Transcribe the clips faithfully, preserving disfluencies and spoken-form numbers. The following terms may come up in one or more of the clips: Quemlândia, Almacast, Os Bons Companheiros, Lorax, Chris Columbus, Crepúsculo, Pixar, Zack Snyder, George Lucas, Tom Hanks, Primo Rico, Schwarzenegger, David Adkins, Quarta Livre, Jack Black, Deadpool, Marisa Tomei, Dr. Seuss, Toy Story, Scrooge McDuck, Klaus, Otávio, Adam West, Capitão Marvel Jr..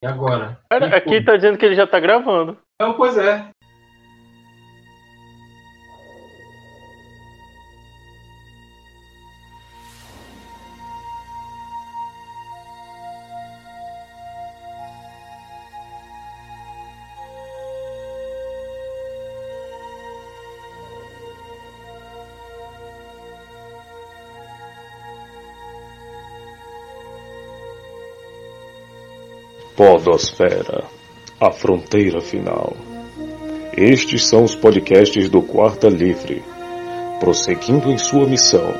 E agora? Cara, aqui tá dizendo que ele já tá gravando. Não, pois é. Podosfera, a fronteira final. Estes são os podcasts do Quarta Livre, prosseguindo em sua missão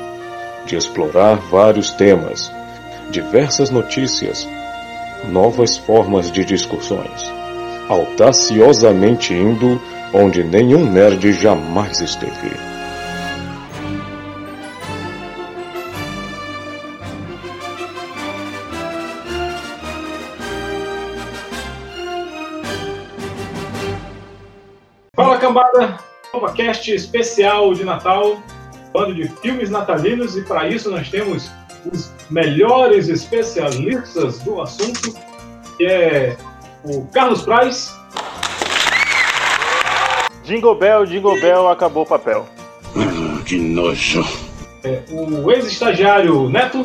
de explorar vários temas, diversas notícias, novas formas de discussões, audaciosamente indo onde nenhum nerd jamais esteve. Podcast especial de Natal, falando de filmes natalinos, e para isso nós temos os melhores especialistas do assunto, que é o Carlos Praes. Jingle Bell, Jingle Bell, acabou o papel. Hum, que nojo. É, o ex-estagiário Neto.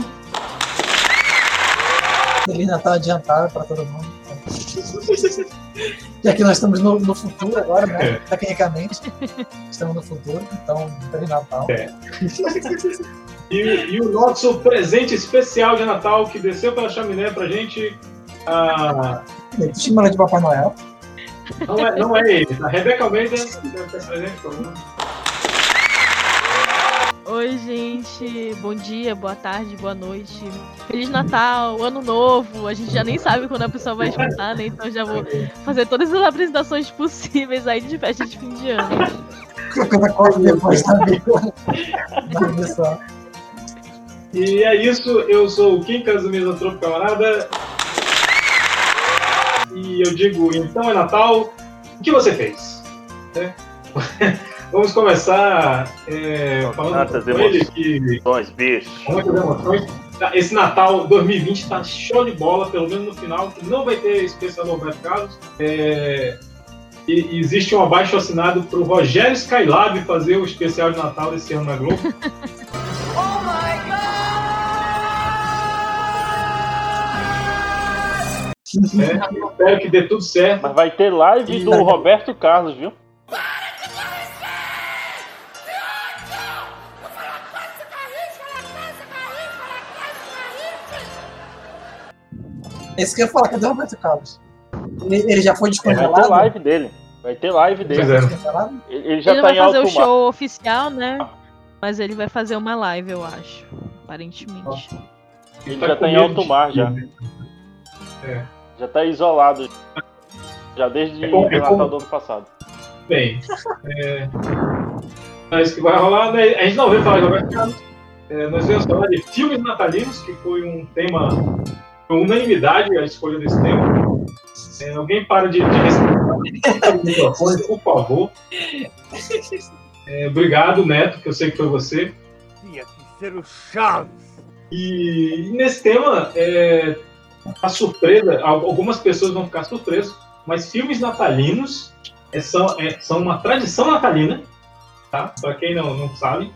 Feliz Natal adiantado para todo mundo. Já que nós estamos no, no futuro agora, né? É. Tecnicamente, estamos no futuro, então, Feliz Natal. É. e, e o nosso presente especial de Natal que desceu pela chaminé pra gente. A... Chimala de Papai Noel. Não é, não é ele, a Rebeca Almeida deve ter presente pra gente. Oi, gente. Bom dia, boa tarde, boa noite. Feliz Natal, Ano Novo. A gente já nem sabe quando a pessoa vai escutar, né? Então já vou fazer todas as apresentações possíveis aí de festa de fim de ano. Depois da E é isso. Eu sou o Quincas, o Misantropo Camarada. E eu digo, então é Natal. O que você fez? É. Vamos começar é, falando com ele que... bicho. Esse Natal dois mil e vinte está show de bola, pelo menos no final, que não vai ter especial do Roberto Carlos. É... E existe um abaixo assinado para o Rogério Skylab fazer o especial de Natal desse ano na Globo. Oh my God! É, espero que dê tudo certo. Mas vai ter live do Roberto Carlos, viu? Esse que eu ia falar, cadê o Roberto Carlos? Ele, ele já foi descongelado? Vai ter live dele. Vai ter live dele. É. Ele, ele já ele tá em alto mar. Ele vai fazer o show oficial, né? Mas ele vai fazer uma live, eu acho. Aparentemente. Ele, ele tá já tá em alto mar, já. É. Já tá isolado. Já desde é bom, o Natal é do ano passado. Bem, é... mas o que vai rolar, né? A gente não veio falar de Roberto Carlos. É, nós viemos falar de filmes natalinos, que foi um tema... unanimidade a escolha desse tema. É, alguém para de, de... por favor. É, obrigado, Neto, que eu sei que foi você. Tinha que ser o Chaves. E nesse tema, é, a surpresa, algumas pessoas vão ficar surpresas, mas filmes natalinos é, são, é, são uma tradição natalina, tá? Para quem não, não sabe.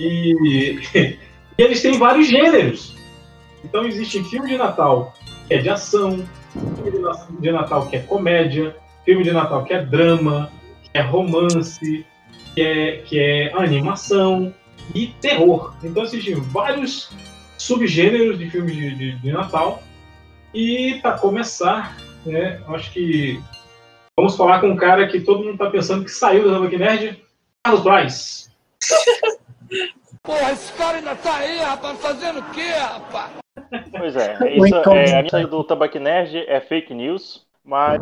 E, e eles têm vários gêneros. Então existe filme de Natal que é de ação, filme de Natal que é comédia, filme de Natal que é drama, que é romance, que é, que é animação e terror. Então existem vários subgêneros de filmes de, de, de Natal. E para começar, né, acho que vamos falar com um cara que todo mundo tá pensando que saiu da Tambaqui Nerd, Carlos Praes. Porra, esse cara ainda tá aí, rapaz, fazendo o quê, rapaz? Pois é, isso, é, a mensagem do Tambaqui Nerd é fake news, mas,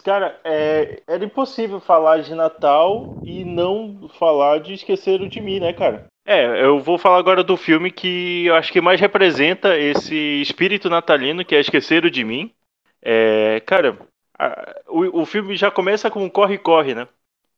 cara, é, era impossível falar de Natal e não falar de Esqueceram de Mim, né, cara? É, eu vou falar agora do filme que eu acho que mais representa esse espírito natalino, que é Esqueceram de Mim. É, cara, a, o, o filme já começa com um corre-corre, né?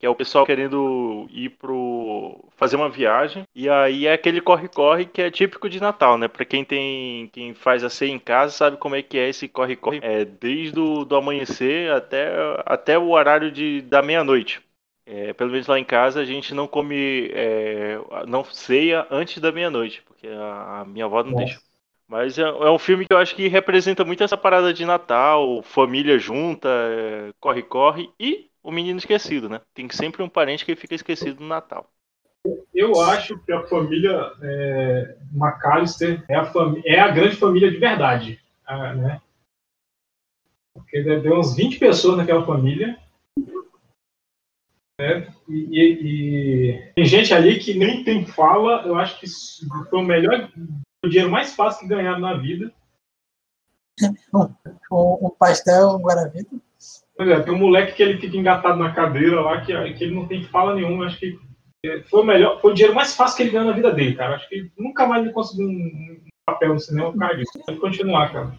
que é o pessoal querendo ir pro... fazer uma viagem, e aí é aquele corre-corre que é típico de Natal, né? Pra quem tem, quem faz a ceia em casa sabe como é que é esse corre-corre, é, desde o do amanhecer até, até o horário de, da meia-noite. É, pelo menos lá em casa a gente não come, é, não ceia antes da meia-noite, porque a, a minha avó não é. deixa. Mas é, é um filme que eu acho que representa muito essa parada de Natal, família junta, é, corre-corre e... o menino esquecido, né? Tem sempre um parente que fica esquecido no Natal. Eu acho que a família é, McAllister é a, fami- é a grande família de verdade, né? Porque deve ter uns vinte pessoas naquela família, né? E, e, e tem gente ali que nem tem fala. Eu acho que foi o melhor, o dinheiro mais fácil que ganharam na vida. Um, um pastel, um guaravita. Tem um moleque que ele fica engatado na cadeira lá, que, que ele não tem fala nenhuma. Acho que foi o melhor, foi o dinheiro mais fácil que ele ganhou na vida dele, cara. Acho que nunca mais ele conseguiu um papel no cinema por causa disso. Tem que continuar, cara.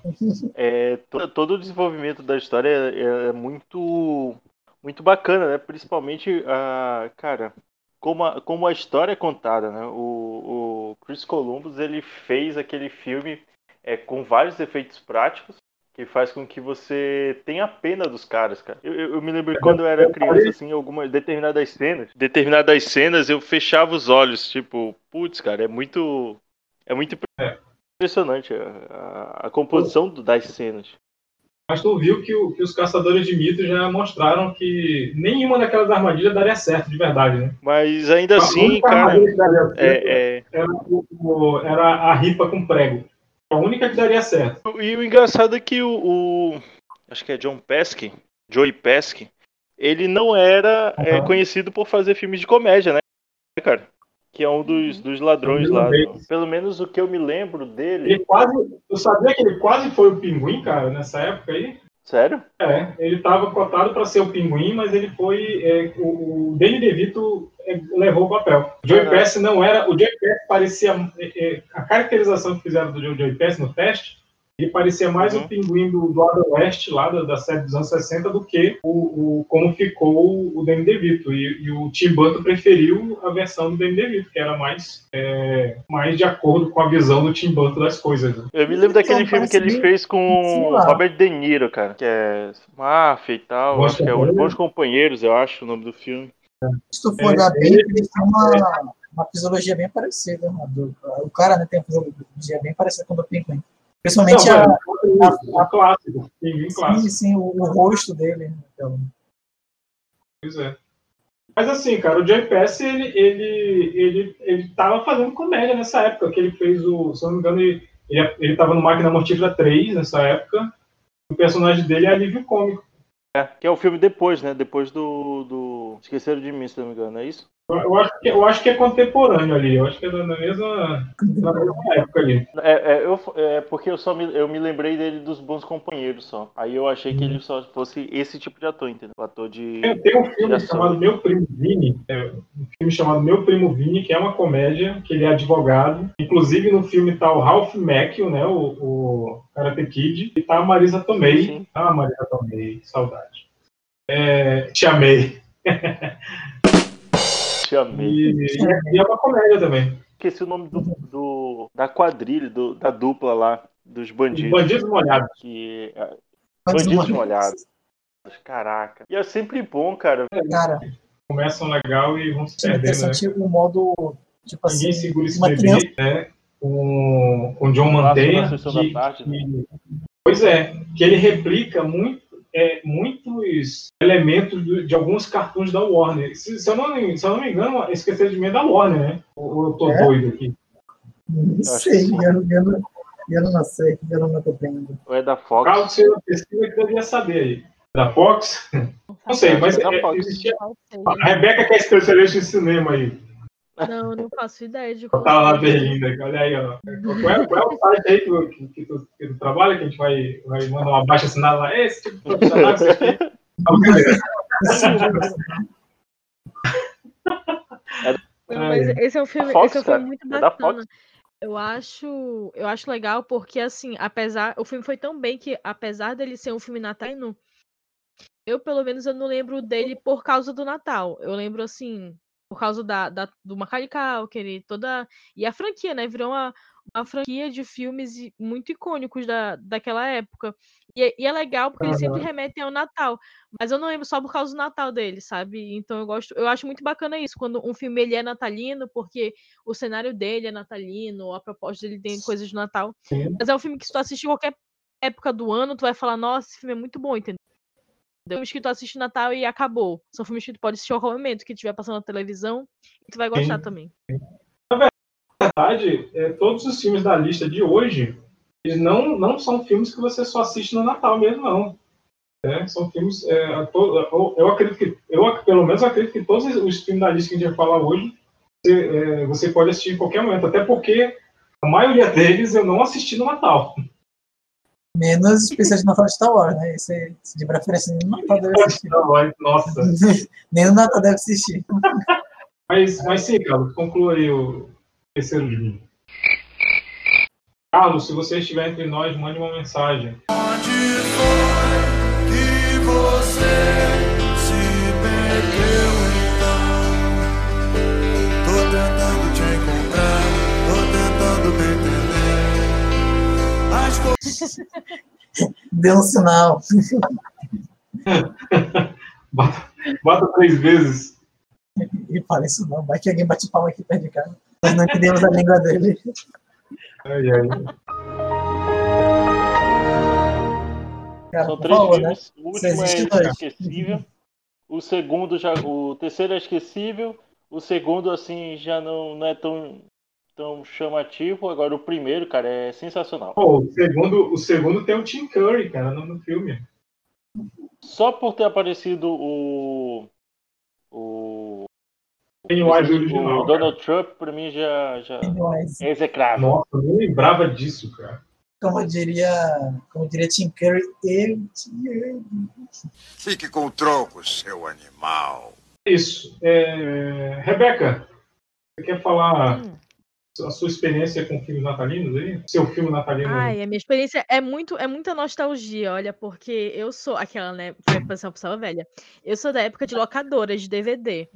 É, todo, todo o desenvolvimento da história é, é muito, muito bacana, né? Principalmente, a, cara, como a, como a história é contada, né? O, o Chris Columbus, ele fez aquele filme é, com vários efeitos práticos, que faz com que você tenha pena dos caras, cara. Eu, eu, eu me lembro quando eu era criança, assim, algumas determinadas cenas, determinadas cenas eu fechava os olhos, tipo, putz, cara, é muito, é muito impressionante a, a, a composição das cenas. Mas tu viu que, o, que os caçadores de mitos já mostraram que nenhuma daquelas armadilhas daria certo, de verdade, né? Mas ainda a assim, cara... É, era, o, o, era a ripa com prego. A única que daria certo. E o engraçado é que o... o acho que é John Pesci, Joey Pesci, ele não era uhum. é, conhecido por fazer filmes de comédia, né, cara? Que é um dos, dos ladrões lá. Do, pelo menos o que eu me lembro dele... Ele quase... Eu sabia que ele quase foi o Pinguim, cara, nessa época aí. Sério? É. Ele tava cotado pra ser o Pinguim, mas ele foi... É, o o Danny DeVito é, levou o papel. O Joey Pesci não era... O Joey Pesci parecia... É, é, a caracterização que fizeram do Joey Pesci no teste, ele parecia mais uhum. o Pinguim do, do Adam West, lá da, da série dos anos sessenta, do que o, o, como ficou o Danny DeVito. E, e o Tim Burton preferiu a versão do Danny DeVito, que era mais, é, mais de acordo com a visão do Tim Burton das coisas. Eu me lembro daquele filme que ele fez com o Robert De Niro, cara, que é máfia e tal. Nossa, acho que é Os Bons Companheiros, eu acho, o nome do filme. Se tu for olhar bem, ele tem uma, uma fisiologia bem parecida. Né? Do, o cara, né, tem uma fisiologia bem parecida com o do Pinguim. Principalmente não, a, a, a, a clássica. Sim, sim, o, o rosto dele. Então. Pois é. Mas assim, cara, o Joey Pesci, ele, ele, ele, ele tava fazendo comédia nessa época, que ele fez o... Se eu não me engano, ele, ele, ele tava no Máquina Mortífera três nessa época. O personagem dele é alívio cômico. É, que é o filme depois, né? Depois do... do... Esqueceram de Mim, se eu não me engano, é isso? Eu acho, que, eu acho que é contemporâneo ali, eu acho que é na mesma, na mesma época ali. É, é, eu, é porque eu só me, eu me lembrei dele dos Bons Companheiros só. Aí eu achei que ele só fosse esse tipo de ator, entendeu? Ator de... Tem um filme chamado Meu Primo Vini, é, um filme chamado Meu Primo Vini, que é uma comédia, que ele é advogado. Inclusive no filme tá o Ralph Macchio, né, o, o Karate Kid, e tá a Marisa Tomei. Sim, sim. Ah, Marisa Tomei, saudade. É, te amei. E, e é uma comédia também. Esqueci o nome do, do, da quadrilha, do, da dupla lá, dos bandidos. Bandidos molhados. Que, bandidos molhados. Caraca. E é sempre bom, cara. Cara, começam legal e vão se perdendo. Né? Um modo, tipo assim, ninguém segura esse bebê, né? Com, com John Mantegna. Pois é, que ele replica muito. É, muitos elementos de, de alguns cartoons da Warner. Se, se, eu não, se eu não me engano, Esqueceram de Mim é da Warner, né? Ou eu tô é? doido aqui? Não sei, eu, eu, não, eu não sei, eu não tô vendo. Ou é da Fox? Claro que você pesquisa que devia saber aí. Da Fox? Não sei, mas é, existia... A Rebeca quer escrever esse cinema aí. Não, não faço ideia de como. Tá lá na Berlinda, olha aí, ó. Qual é, qual é o site aí que, que, que, tu, que tu trabalha? Que a gente vai, vai mandar uma baixa assinada lá. Esse tipo de profissional que você Mas esse é um filme, Fox, esse é um filme muito bacana. Eu acho, eu acho legal porque, assim, apesar. O filme foi tão bem que, apesar dele ser um filme natalino, Eu, pelo menos, eu não lembro dele por causa do Natal. Eu lembro, assim, por causa da, da, do Macaulay Culkin, toda... E a franquia, né? Virou uma, uma franquia de filmes muito icônicos da, daquela época. E, e é legal porque uhum. eles sempre remetem ao Natal. Mas eu não lembro só por causa do Natal dele, sabe? Então eu gosto... Eu acho muito bacana isso, quando um filme ele é natalino, porque o cenário dele é natalino, a proposta dele tem coisas de Natal. Sim. Mas é um filme que se tu assiste em qualquer época do ano, tu vai falar, nossa, esse filme é muito bom, entendeu? Filmes que tu assiste Natal e acabou. São filmes que tu pode assistir ao momento, que estiver passando na televisão, e tu vai gostar Sim. também. Na verdade, é, todos os filmes da lista de hoje, eles não, não são filmes que você só assiste no Natal mesmo, não. É, são filmes... É, to, eu acredito que... Eu, pelo menos, acredito que todos os filmes da lista que a gente vai falar hoje, você, é, você pode assistir em qualquer momento, até porque a maioria deles eu não assisti no Natal. Menos especial de Natal de Star Wars, né? Esse, esse de preferência nem no Natal deve assistir. Nossa. Nem no Natal deve assistir. Mas, mas sim, Carlos, conclua aí o terceiro de mim. Carlos, se você estiver entre nós, mande uma mensagem. Onde foi que você se perdeu então? Tô tentando te encontrar, tô tentando me entender. Deu um sinal. bata, bata três vezes. E fala isso não, vai que alguém bate palma aqui perto de casa. Nós não entendemos a língua dele. Ai, ai. Cara, são três falou, filmes. Né? O último é esquecível. O segundo já. O terceiro é esquecível. O segundo, assim, já não, não é tão. Então, chamativo. Agora, o primeiro, cara, é sensacional. Pô, o, segundo, o segundo tem o Tim Curry, cara, no, no filme. Só por ter aparecido o... O... Tem o, o, original, o Donald cara. Trump, pra mim, já, já é execrável. Nossa, eu não lembrava disso, cara. Como eu diria, como eu diria Tim Curry, eu... Fique com o tronco, seu animal. Isso. É... Rebeca, você quer falar... Hum. A sua experiência com filmes natalinos aí? Seu filme natalino? Ai, a minha experiência é, muito, é muita nostalgia, olha, porque eu sou aquela, né, foi a posição pessoa velha. Eu sou da época de locadora, de D V D.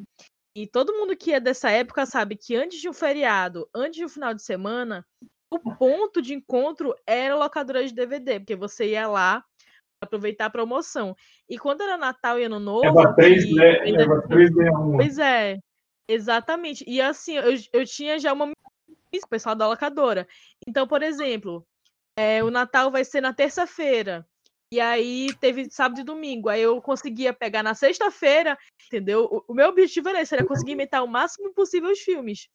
E todo mundo que é dessa época sabe que antes de um feriado, antes de um final de semana, o ponto de encontro era locadora de D V D, porque você ia lá aproveitar a promoção. E quando era Natal e Ano Novo... Era três, e... né? Era três, um. Pois é, exatamente. E assim, eu, eu tinha já uma... o pessoal da locadora. Então, por exemplo, é, o Natal vai ser na terça-feira, e aí teve sábado e domingo, aí eu conseguia pegar na sexta-feira, entendeu? O, o meu objetivo era esse, era conseguir imitar o máximo possível os filmes.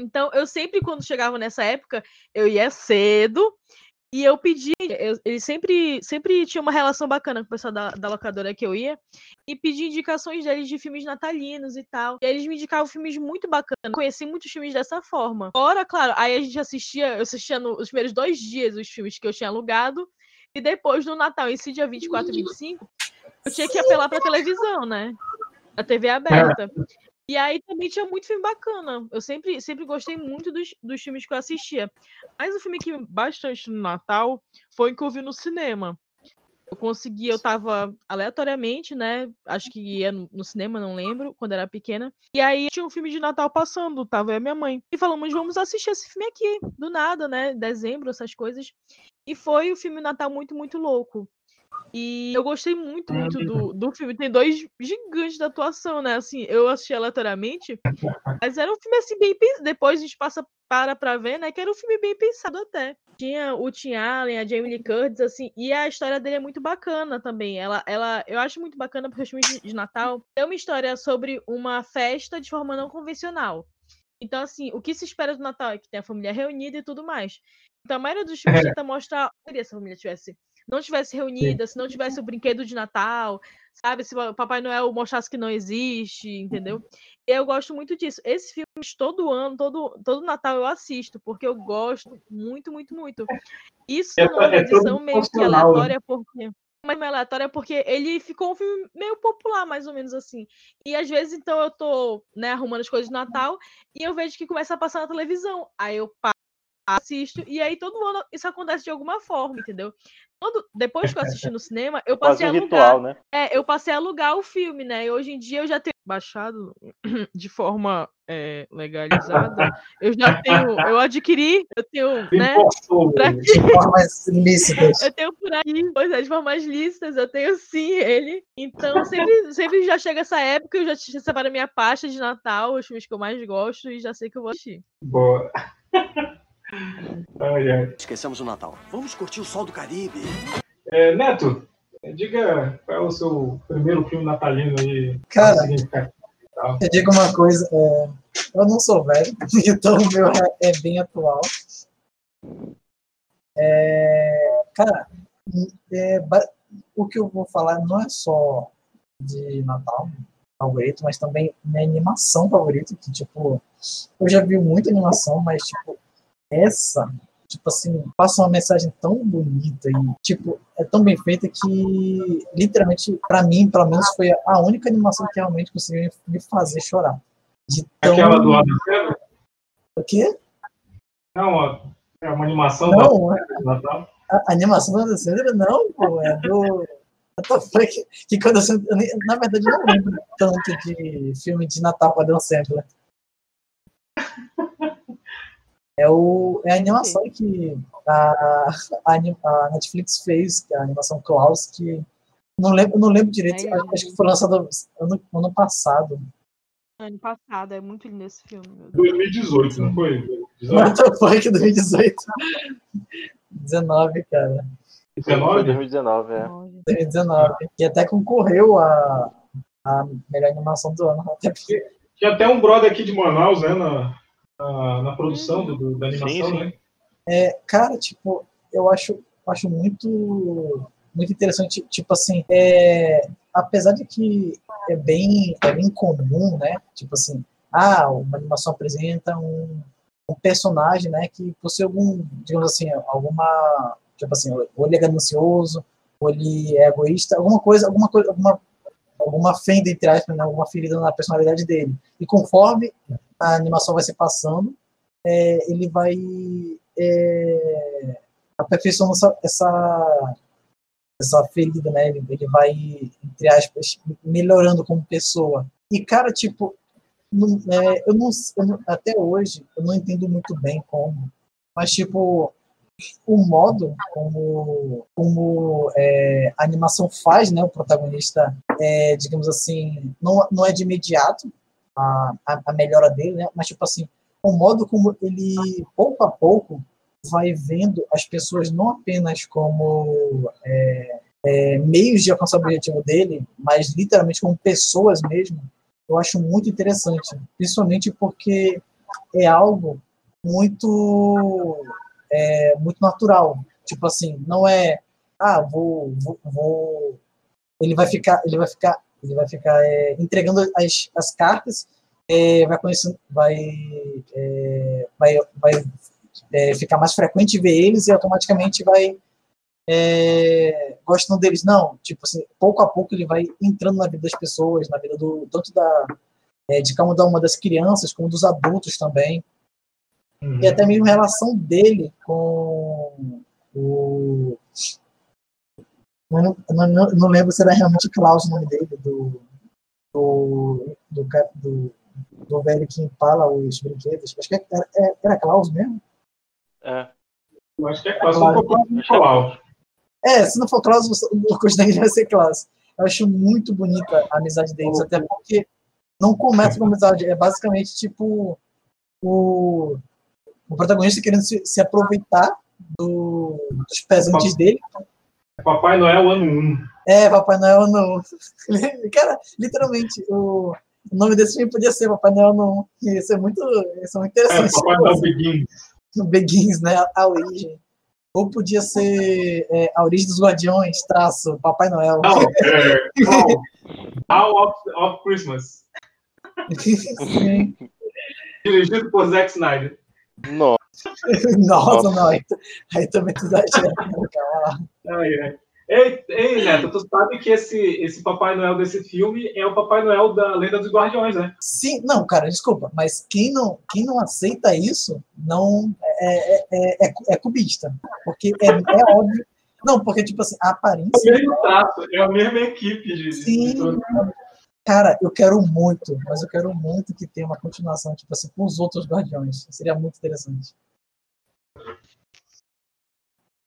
Então, eu sempre, quando chegava nessa época, eu ia cedo, e eu pedia, eu, ele sempre, sempre tinha uma relação bacana com o pessoal da, da locadora que eu ia, e pedia indicações deles de filmes natalinos e tal. E aí eles me indicavam filmes muito bacanas. Conheci muitos filmes dessa forma. Ora, claro, aí a gente assistia, eu assistia nos primeiros dois dias os filmes que eu tinha alugado, e depois no Natal, esse dia vinte e quatro e vinte e cinco, eu tinha que apelar pra televisão, né? A T V aberta. E aí também tinha muito filme bacana. Eu sempre, sempre gostei muito dos, dos filmes que eu assistia. Mas o filme que bastante no Natal foi o que eu vi no cinema. Eu consegui, eu tava aleatoriamente, né? Acho que ia no, no cinema, não lembro, quando era pequena. E aí tinha um filme de Natal passando, tava eu e minha mãe. E falamos, vamos assistir esse filme aqui, do nada, né? Dezembro, essas coisas. E foi o filme Natal muito, muito louco. E eu gostei muito, muito do, do filme. Tem dois gigantes da atuação, né? Assim, eu assisti aleatoriamente, mas era um filme assim bem pensado. Depois a gente passa para pra ver, né? Que era um filme bem pensado até. Tinha o Tim Allen, a Jamie Lee Curtis, assim, e a história dele é muito bacana também. Ela, ela, eu acho muito bacana porque os filmes de Natal é uma história sobre uma festa de forma não convencional. Então, assim, o que se espera do Natal é que tenha a família reunida e tudo mais. Então, a maioria dos filmes tenta mostrar se essa família tivesse... não tivesse reunida, se não tivesse o brinquedo de Natal, sabe? Se o Papai Noel mostrasse que não existe, entendeu? Eu gosto muito disso. Esses filmes todo ano, todo, todo Natal eu assisto, porque eu gosto muito, muito, muito. Isso é, não é uma edição é meio que aleatória, porque... mas meio aleatória, porque ele ficou um filme meio popular, mais ou menos assim. E às vezes, então, eu tô, né, arrumando as coisas de Natal e eu vejo que começa a passar na televisão. Aí eu assisto, e aí todo ano isso acontece de alguma forma, entendeu? Todo, depois que eu assisti no cinema, eu passei um a alugar. Ritual, né? É, eu passei a alugar o filme, né? E hoje em dia eu já tenho baixado de forma é, legalizada. Eu já tenho, eu adquiri, eu tenho, né? Impostor, por aqui. De formas lícitas. Eu tenho por aí, pois é, de formas lícitas, eu tenho sim ele. Então, sempre, sempre já chega essa época, eu já separo a minha pasta de Natal, os filmes que eu mais gosto, e já sei que eu vou assistir. Boa. Ai, ai. Esquecemos o Natal. Vamos curtir o sol do Caribe. É, Neto, diga qual é o seu primeiro filme natalino aí. Cara, eu digo uma coisa, é, eu não sou velho, então o meu é, é bem atual. É, cara, é, o que eu vou falar não é só de Natal favorito, mas também minha animação favorita, que tipo, eu já vi muita animação, mas tipo, essa, tipo assim, passa uma mensagem tão bonita e, tipo, é tão bem feita que, literalmente, pra mim, pelo menos, foi a única animação que realmente conseguiu me fazer chorar. De tão... Aquela do Adam Sandler? O quê? Não, é uma animação não, do Adam Sandler. A, a animação do Adam Sandler, não, pô, é do... que, que quando eu, eu nem, na verdade, eu não lembro tanto de filme de Natal com Adam Sandler. É, o, é a animação que a, a, a Netflix fez, a animação Klaus, que não lembro, não lembro direito, é, acho, acho que foi lançado ano, ano passado. Ano passado, é muito lindo esse filme. dois mil e dezoito, não foi? Não foi que dois mil e dezoito. dezenove, cara. dezenove? dois mil e dezenove, é. dois mil e dezenove, que até concorreu a, a melhor animação do ano. Até porque... Tinha até um brother aqui de Manaus, né, na... Na, na produção do, do, da animação, sim, sim. Né? É, cara, tipo, eu acho, acho muito, muito interessante, tipo assim, é, apesar de que é bem, é bem comum, né? Tipo assim, ah, uma animação apresenta um, um personagem, né, que possui algum, digamos assim, alguma, tipo assim, ou ele é ganancioso, ou ele é egoísta, alguma coisa, alguma coisa, alguma alguma fenda, entre aspas, né, alguma ferida na personalidade dele. E conforme a animação vai se passando, é, ele vai é, aperfeiçoando essa, essa ferida, né? Ele, ele vai, entre aspas, melhorando como pessoa. E, cara, tipo, não, é, eu não, eu não, até hoje, eu não entendo muito bem como, mas, tipo... o modo como, como é, a animação faz, né, o protagonista, é, digamos assim, não, não é de imediato a, a, a melhora dele, né, mas tipo assim, o modo como ele, pouco a pouco, vai vendo as pessoas não apenas como é, é, meios de alcançar o objetivo dele, mas literalmente como pessoas mesmo, eu acho muito interessante, principalmente porque é algo muito... É muito natural, tipo assim, não é, ah, vou, vou, vou ele vai ficar, ele vai ficar, ele vai ficar é, entregando as, as cartas, é, vai conhecendo, vai, é, vai, vai é, ficar mais frequente ver eles e automaticamente vai é, gostando deles, não, tipo assim, pouco a pouco ele vai entrando na vida das pessoas, na vida do tanto da é, de cada uma das crianças como dos adultos também. Uhum. E até mesmo a relação dele com o... Não, não, não lembro se era realmente Klaus o nome dele, do, do, do, do, do velho que empala os brinquedos. Acho que era, era, era Klaus mesmo? É. Eu acho que é Klaus, se não for Klaus. É, se não for Klaus, o Costa vai ser Klaus. Eu acho muito bonita a amizade deles, até porque não começa com amizade, é basicamente tipo... O, o protagonista querendo se, se aproveitar do, dos presentes dele. Papai Noel ano um. É, Papai Noel ano um. Cara, literalmente, o, o nome desse filme podia ser Papai Noel ano um. Isso é muito, isso é muito interessante. É, Papai Noel Begins. Begins, né? A origem. Ou podia ser é, A Origem dos Guardiões, traço, Papai Noel. Não, é, oh, All of, of Christmas. Sim. Dirigido por Zack Snyder. Nossa. Nossa, Nossa. Não. Aí, aí também tu dá. Calma lá. Ah, yeah. Ei, ei, Neto, tu sabe que esse, esse Papai Noel desse filme é o Papai Noel da Lenda dos Guardiões, né? Sim, não, cara, desculpa, mas quem não, quem não aceita isso não é, é, é, é cubista, porque é, é óbvio. Não, porque, tipo assim, a aparência... É o mesmo trato, é a mesma equipe, gente. Sim, cara, eu quero muito, mas eu quero muito que tenha uma continuação, tipo assim, com os outros Guardiões. Seria muito interessante.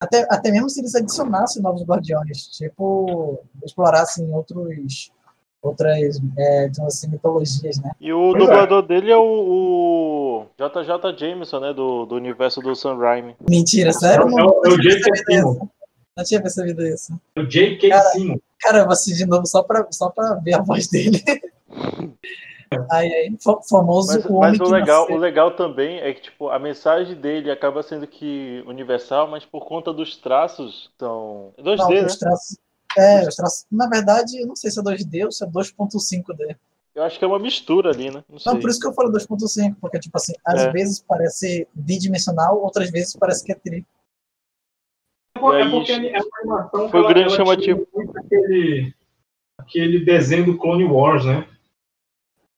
Até, até mesmo se eles adicionassem novos Guardiões, tipo, explorassem outros, outras é, assim, mitologias, né? E o dublador dele é o, o J J Jameson, né? Do, do universo do Sam Raimi. Mentira, sério? É o, é o J K. Não tinha percebido isso. O J K. Cara, cara, eu vou assistir de novo só pra, só pra ver a voz dele. Aí, aí, famoso mas, o homem mas o que legal, nasceu. O legal também é que tipo, a mensagem dele acaba sendo que universal, mas por conta dos traços são dois D, não, né? Os traços, é, os traços, na verdade, eu não sei se é dois D ou se é dois ponto cinco D. Eu acho que é uma mistura ali, né? Não, sei. Não, por isso que eu falo dois ponto cinco, porque tipo assim, às é. vezes parece bidimensional, outras vezes parece que é tri. É porque aí, a animação foi ela, grande ela chamativo. Aquele, aquele desenho do Clone Wars, né?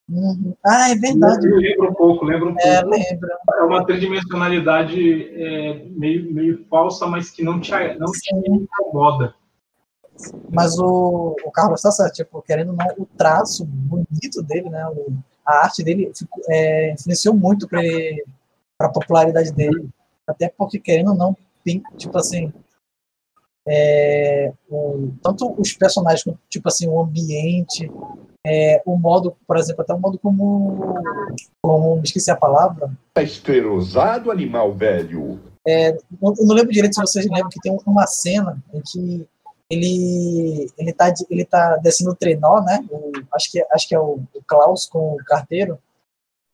Uhum. Ah, é verdade. Lembra um pouco, lembra um é, pouco. Lembra. É uma tridimensionalidade é, meio, meio falsa, mas que não te, não te incomoda. Mas o, o Carlos tá certo, tipo, querendo ou não, o traço bonito dele, né? O, a arte dele é, influenciou muito para a popularidade dele. Até porque, querendo ou não, tem, tipo assim, é, o, tanto os personagens, tipo assim, o ambiente, é, o modo, por exemplo, até o modo como, como me esqueci a palavra. É esclerosado, animal velho. É, não, eu não lembro direito se vocês lembram que tem uma cena em que ele, ele, tá, ele tá descendo o trenó, né? O, acho, que, acho que é o, o Klaus com o carteiro.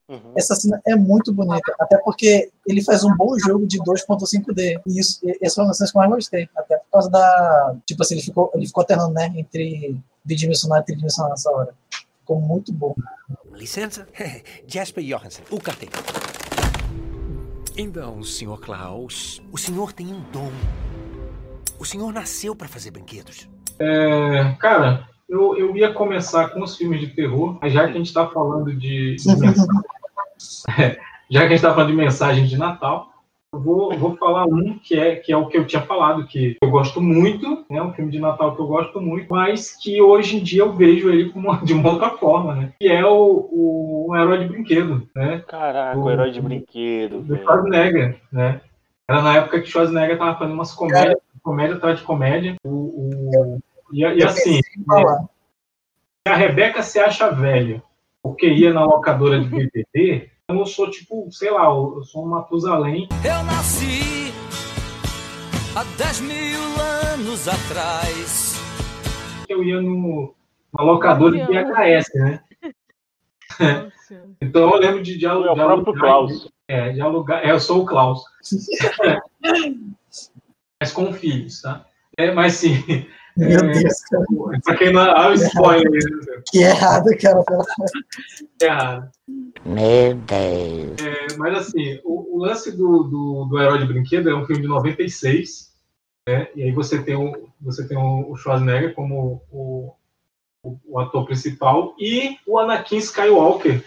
Uhum. Essa cena é muito bonita, até porque ele faz um bom jogo de dois ponto cinco D. E isso, essa foi uma das cenas que eu mais gostei, até por causa da... Tipo assim, ele ficou, ele ficou alternando, né? Entre bidimensional e tridimensional nessa hora. Ficou muito bom. Licença? Jasper Johansen, o carteiro. Então, senhor Klaus, o senhor tem um dom. O senhor nasceu para fazer brinquedos. É... Cara, eu, eu ia começar com os filmes de terror, mas já que a gente tá falando de... Já que a gente tá falando de mensagem de Natal, eu vou, vou falar um que é, que é o que eu tinha falado, que eu gosto muito, né? Um filme de Natal que eu gosto muito, mas que hoje em dia eu vejo ele como, de uma outra forma, né? Que é o, o, o Herói de Brinquedo, né? Caraca, o, o Herói de Brinquedo. Do Schwarzenegger, né? Era na época que o Schwarzenegger tava fazendo umas comédias, comédia atrás de comédia. O, o, e, e assim, né? A Rebeca se acha velha, porque ia na locadora de B B B. Eu não sou tipo, sei lá, eu sou um Matusalém. Eu nasci há dez mil anos atrás. Eu ia no, no locador de V H S, né? Então eu lembro de, de, de, de alugar. Klaus. É, de alugar. É, eu sou o Klaus. Mas com filhos, tá? É, mas sim. Meu Deus, cara. É, pra quem não... Ah, o spoiler. Que errado, cara. Que errado. Meu Deus. É, mas assim, o, o lance do, do, do Herói de Brinquedo é um filme de noventa e seis, né? E aí você tem o, você tem o, o Schwarzenegger como o, o, o ator principal e o Anakin Skywalker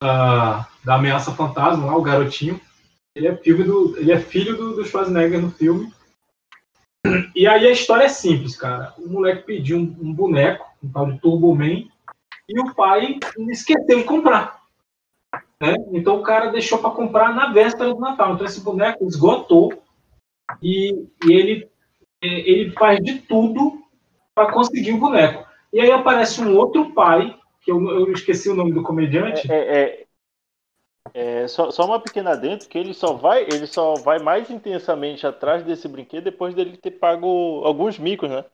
a, da Ameaça Fantasma, lá, o garotinho. Ele é, filme do, ele é filho do, do Schwarzenegger no filme. E aí a história é simples, cara. O moleque pediu um, um boneco, um tal de Turbo Man, e o pai esqueceu de comprar. Né? Então o cara deixou para comprar na véspera do Natal. Então esse boneco esgotou e, e ele, ele faz de tudo para conseguir o boneco. E aí aparece um outro pai, que eu, eu esqueci o nome do comediante. É, é, é. É, só, só uma pequena adendo, que ele só vai ele só vai mais intensamente atrás desse brinquedo depois dele ter pago alguns micos, né?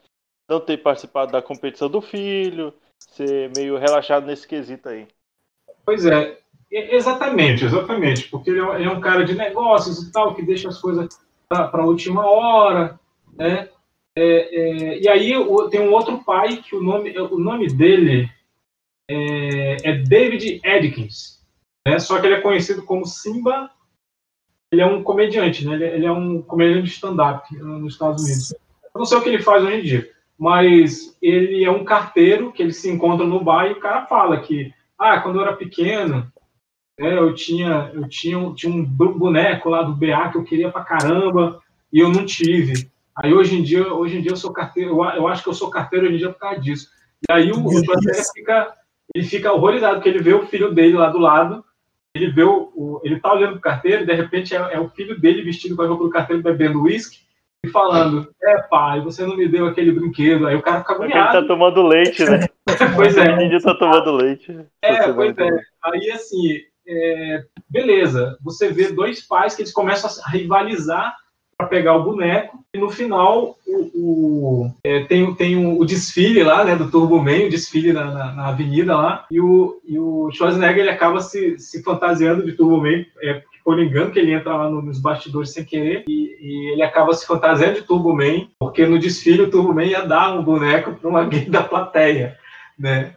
Não ter participado da competição do filho, ser meio relaxado nesse quesito aí. Pois é, exatamente, exatamente, porque ele é um cara de negócios e tal, que deixa as coisas para a última hora, né? É, é, e aí tem um outro pai que o nome, o nome dele é, é David Adkins. É, só que ele é conhecido como Simba. Ele é um comediante, né? Ele é um comediante de stand-up nos Estados Unidos. Eu não sei o que ele faz hoje em dia, mas ele é um carteiro que ele se encontra no bar e o cara fala que, ah, quando eu era pequeno, né, eu, tinha, eu tinha, tinha um boneco lá do B A que eu queria pra caramba e eu não tive. Aí hoje em dia, hoje em dia eu sou carteiro, eu, eu acho que eu sou carteiro hoje em dia por causa disso. E aí o José fica, ele fica horrorizado, porque ele vê o filho dele lá do lado, ele vê o, o, ele tá olhando pro carteiro, de repente é, é o filho dele vestido com a roupa do carteiro bebendo uísque e falando, é pai, você não me deu aquele brinquedo. Aí o cara fica agoniado. Ele tá tomando leite, né? Pois é. Ele tá tomando leite. É, pois é. Aí assim, é, beleza, você vê dois pais que eles começam a rivalizar para pegar o boneco, e no final o, o, é, tem, tem o, o desfile lá, né, do Turbo Man, o desfile na, na, na avenida lá, e o, e o Schwarzenegger ele acaba se, se fantasiando de Turbo Man, é, por engano que ele entra lá nos bastidores sem querer, e, e ele acaba se fantasiando de Turbo Man, porque no desfile o Turbo Man ia dar um boneco para uma gay da plateia, né,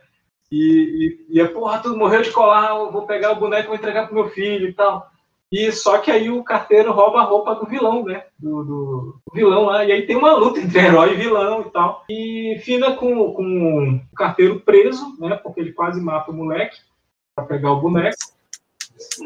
e, e, e é, porra, tu morreu de colar, eu vou pegar o boneco e vou entregar pro meu filho e tal. E só que aí o carteiro rouba a roupa do vilão, né? Do, do, do vilão lá. E aí tem uma luta entre herói e vilão e tal. E fina com, com o carteiro preso, né? Porque ele quase mata o moleque pra pegar o boneco.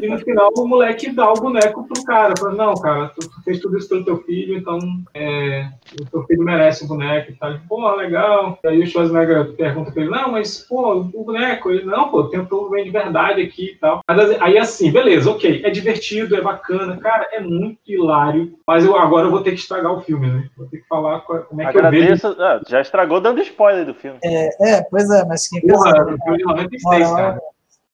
E no final o moleque dá o boneco pro cara. Fala, não, cara, tu, tu fez tudo isso pelo teu filho, então é, o teu filho merece o boneco e tal. E, pô, legal. E aí o Schwarzenegger pergunta pra ele, não, mas, pô, o boneco. Ele, não, pô, tem um Turbo Man de verdade aqui e tal. Mas, aí assim, beleza, ok, é divertido, é bacana. Cara, é muito hilário. Mas eu, agora eu vou ter que estragar o filme, né? Vou ter que falar qual, como é Agradeço, que eu vejo. Ah, já estragou dando spoiler do filme. É, é pois é, mas quem pensa... Porra, o filme de noventa e seis, Bora, cara.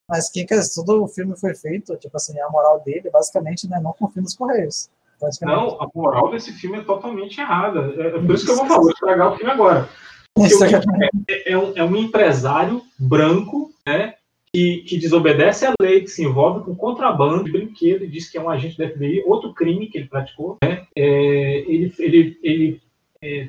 Mas quem quer dizer, todo o filme foi feito, tipo assim, a moral dele, basicamente, né, não confia nos Correios. Não, a moral desse filme é totalmente errada. É por isso que eu vou falar, vou estragar o filme agora. É, é, um, é um empresário branco, né, que, que desobedece à lei, que se envolve com contrabando de brinquedo, diz que é um agente da F B I, outro crime que ele praticou, né, é, ele... ele, ele é,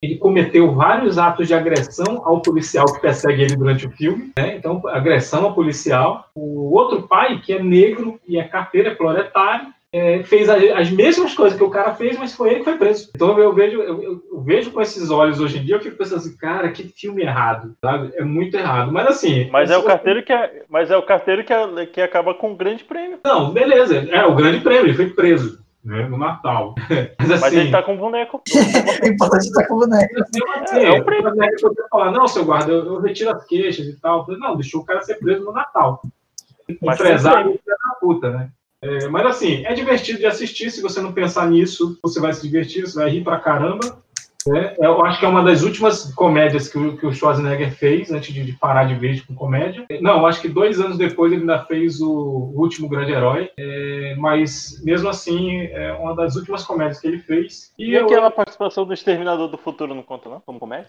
ele cometeu vários atos de agressão ao policial que persegue ele durante o filme, né? Então, agressão ao policial. O outro pai, que é negro e é carteiro, é proletário, é, fez as, as mesmas coisas que o cara fez, mas foi ele que foi preso. Então, eu vejo, eu, eu, eu vejo com esses olhos hoje em dia, eu fico pensando assim, cara, que filme errado, sabe? É muito errado, mas assim... Mas é o carteiro que, é, mas é o carteiro que, é, que acaba com o grande prêmio. Não, beleza, é o grande prêmio, ele foi preso. Né, no Natal. Mas, assim, mas ele tá com boneco. É importante estar com boneco. É, é o prêmio. Falar, não, seu guarda, eu, eu retiro as queixas e tal. Não, deixou o cara ser preso no Natal. Empresário é da puta, né? É, mas assim, é divertido de assistir. Se você não pensar nisso, você vai se divertir, você vai rir pra caramba. Né? Eu acho que é uma das últimas comédias que o, que o Schwarzenegger fez antes de, de parar de vez com comédia. Não, acho que dois anos depois ele ainda fez o, o Último Grande Herói, é, mas mesmo assim é uma das últimas comédias que ele fez. E, e eu... aquela participação do Exterminador do Futuro não conta não, como comédia?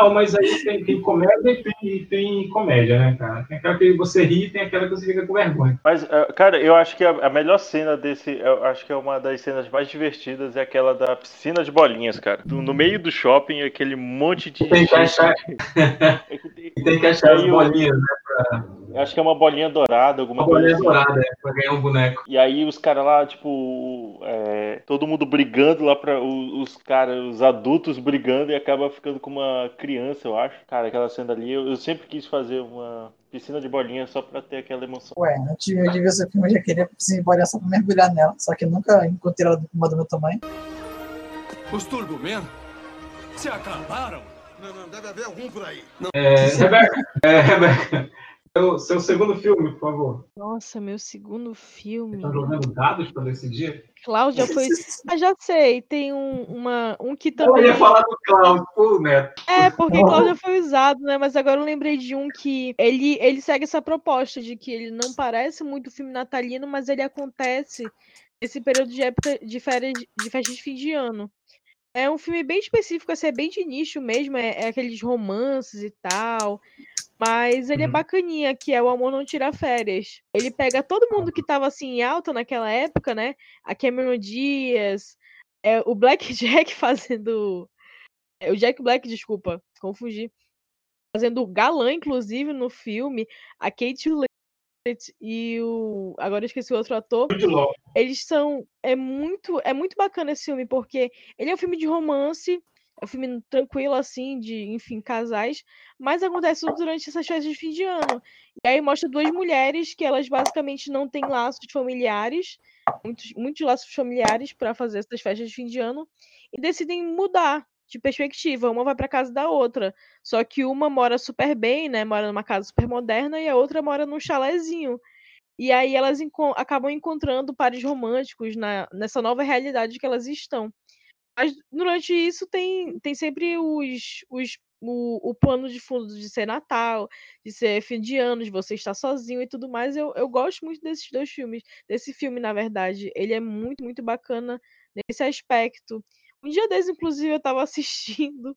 Não, mas aí tem, tem comédia e tem, tem comédia, né, cara? Tem aquela que você ri e tem aquela que você fica com vergonha. Mas, cara, eu acho que a, a melhor cena desse, eu acho que é uma das cenas mais divertidas, é aquela da piscina de bolinhas, cara. No meio do shopping, aquele monte de... Tem que achar, tem que achar as bolinhas, né? Pra... Acho que é uma bolinha dourada, alguma uma coisa. Uma bolinha dourada, é, pra ganhar um boneco. E aí os caras lá, tipo, é, todo mundo brigando lá, pra, os, os caras, os adultos brigando e acaba ficando com uma criança, eu acho. Cara, aquela cena ali, eu, eu sempre quis fazer uma... piscina de bolinha só pra ter aquela emoção. Ué, eu tive, eu tive esse filme, eu já queria piscina de bolinha só pra mergulhar nela, só que eu nunca encontrei ela uma do meu tamanho. Os Turbo Man se acabaram? Não, não, deve haver algum por aí. Não. É, Rebeca, é, Rebeca, seu, seu segundo filme, por favor. Nossa, meu segundo filme. Você tá jogando dados pra decidir? Cláudia foi... Ah, já sei, tem um, uma, um que também... Eu ia falar do Cláudio, né? É, porque Cláudia foi usado, né? Mas agora eu lembrei de um que... Ele, ele segue essa proposta de que ele não parece muito filme natalino, mas ele acontece nesse período de época de férias, de festa de fim de ano. É um filme bem específico, assim, é bem de nicho mesmo, é, é aqueles romances e tal, mas ele é bacaninha, que é O Amor Não Tira Férias. Ele pega todo mundo que tava, assim, em alta naquela época, né? A Cameron Diaz, é, o Black Jack fazendo... É, o Jack Black, desculpa, confundi. Fazendo o galã, inclusive, no filme. A Kate e o... Agora eu esqueci o outro ator. Eles são... É muito, é muito bacana esse filme, porque ele é um filme de romance, é um filme tranquilo, assim, de, enfim, casais, mas acontece tudo durante essas festas de fim de ano. E aí mostra duas mulheres que elas basicamente não têm laços familiares, muitos, muitos laços familiares para fazer essas festas de fim de ano, e decidem mudar de perspectiva. Uma vai para casa da outra, só que uma mora super bem, né, mora numa casa super moderna, e a outra mora num chalezinho. E aí elas enco- acabam encontrando pares românticos na, nessa nova realidade que elas estão. Mas durante isso tem, tem sempre os, os, o, o plano de fundo de ser Natal, de ser fim de ano, de você estar sozinho e tudo mais. Eu, eu gosto muito desses dois filmes, desse filme, na verdade. Ele é muito, muito bacana nesse aspecto. Um dia desses, inclusive, eu tava assistindo,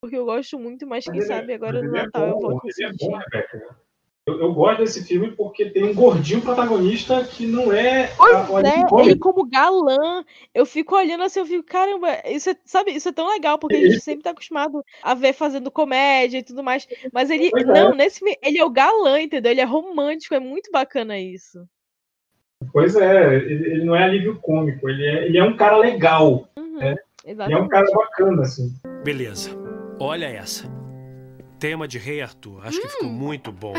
porque eu gosto muito, mas quem mas sabe agora no Natal é bom, eu vou assistir. É bom, Rebeca. Eu, eu gosto desse filme porque tem um gordinho protagonista que não é... Pois a, é, ele como galã, eu fico olhando assim, eu fico, caramba, isso é, sabe, isso é tão legal, porque ele... a gente sempre tá acostumado a ver fazendo comédia e tudo mais, mas ele, pois não, é. Nesse filme, ele é o galã, entendeu? Ele é romântico, é muito bacana isso. Pois é, ele, ele não é alívio cômico, ele é, ele é um cara legal, uhum. Né? Exatamente. É um cara bacana, assim. Beleza. Olha essa. Tema de Rei Arthur. Acho hum. que ficou muito bom.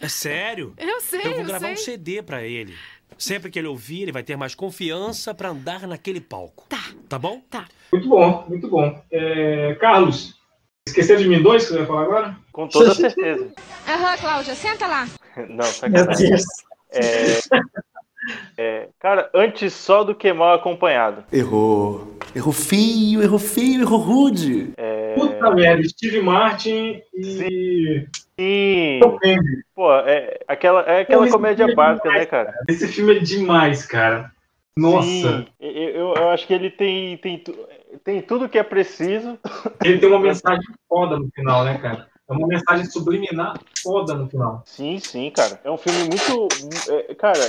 É sério? Eu sei, eu vou eu gravar sei. um C D pra ele. Sempre que ele ouvir, ele vai ter mais confiança pra andar naquele palco. Tá. Tá bom? Tá. Muito bom, muito bom. É, Carlos, esqueceu de mim dois que você vai falar agora? Com toda certeza. Aham, Cláudia, senta lá. Não, sacanagem. É... É, cara, antes só do que mal acompanhado. Errou. Errou feio, errou feio, errou rude. É... Puta merda, Steve Martin e... Sim. Sim. Pô, é aquela, é aquela Pô, comédia básica, é demais, né, cara? cara? Esse filme é demais, cara. Nossa. Sim. Eu, eu, eu acho que ele tem, tem, tem tudo que é preciso. Ele tem uma mensagem foda no final, né, cara? É uma mensagem subliminar foda no final. Sim, sim, cara. É um filme muito... É, cara...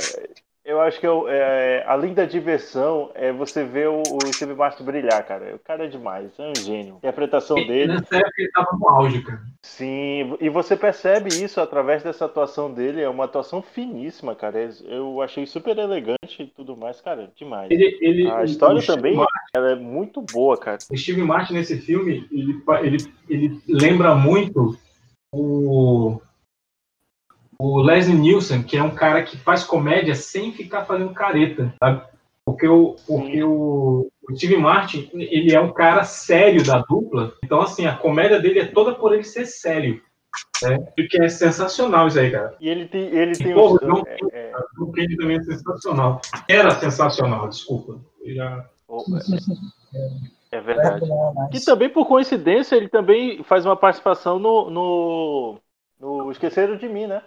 Eu acho que eu, é, além da diversão, é você ver o, o Steve Martin brilhar, cara. O cara é demais, é um gênio. A interpretação ele, dele... Nessa época ele tava no auge, cara. Sim, e você percebe isso através dessa atuação dele. É uma atuação finíssima, cara. Eu achei super elegante e tudo mais, cara. Demais. Ele, ele, a história também Martin, ela é muito boa, cara. O Steve Martin nesse filme, ele, ele, ele lembra muito o... O Leslie Nielsen, que é um cara que faz comédia sem ficar fazendo careta, sabe? Porque o, porque o, o Steve Martin, ele é um cara sério da dupla. Então, assim, a comédia dele é toda por ele ser sério. Né? Porque é sensacional isso aí, cara. E ele tem... Ele tem Pô, os... não, é, o John Candy também é sensacional. Era sensacional, desculpa. Eu já... Opa, é. é verdade. E também, por coincidência, ele também faz uma participação no... no, no Esqueceram de Mim, né?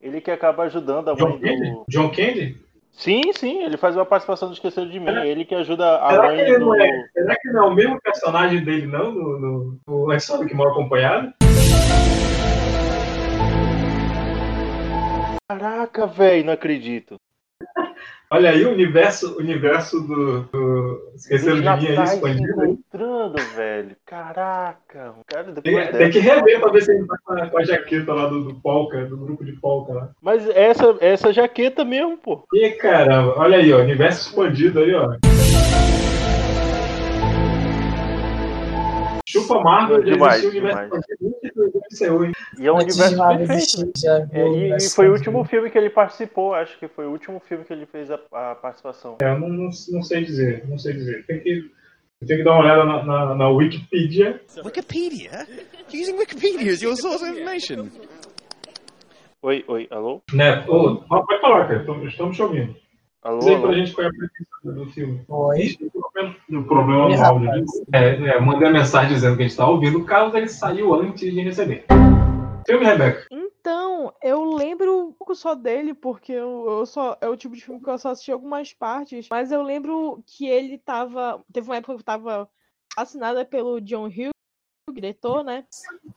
Ele que acaba ajudando a mãe do... John Candy? Sim, sim, ele faz uma participação do Esqueceram de Mim. É. Ele que ajuda a Será mãe que ele do... não é? Será que não é o mesmo personagem dele, não? No, no, no É Só do Que Mal Acompanhado? Caraca, velho, não acredito. Olha aí o universo, universo do, do Esqueceram de Mim aí expandido. Tá encontrando, velho. Caraca. Cara, depois tem, tem que rever pra ver se ele tá com a, com a jaqueta lá do, do Polka, do grupo de Polka lá. Mas essa, essa jaqueta mesmo, pô. E caramba, olha aí, ó, universo expandido aí, ó. Chupa Marvel, demais, demais. E é um universo perfeito. E, e foi o último filme que ele participou, acho que foi o último filme que ele fez a, a participação. É, eu não, não, não sei dizer, não sei dizer. Tem que, tem que dar uma olhada na, na, na Wikipedia. Wikipedia? Using Wikipedia as your source of information. Oi, oi, alô? Né, oh, pode falar, cara, estamos te ouvindo. Alô, Diz aí pra alô. gente qual é a presença do filme. Oi. O problema do áudio. É, é, mandei a mensagem dizendo que a gente tá ouvindo. O Carlos, ele saiu antes de receber. Filme, Rebeca. Então, eu lembro um pouco só dele, porque eu, eu só, é o tipo de filme que eu só assisti algumas partes. Mas eu lembro que ele tava... Teve uma época que tava assinada pelo John Hughes, o diretor, né?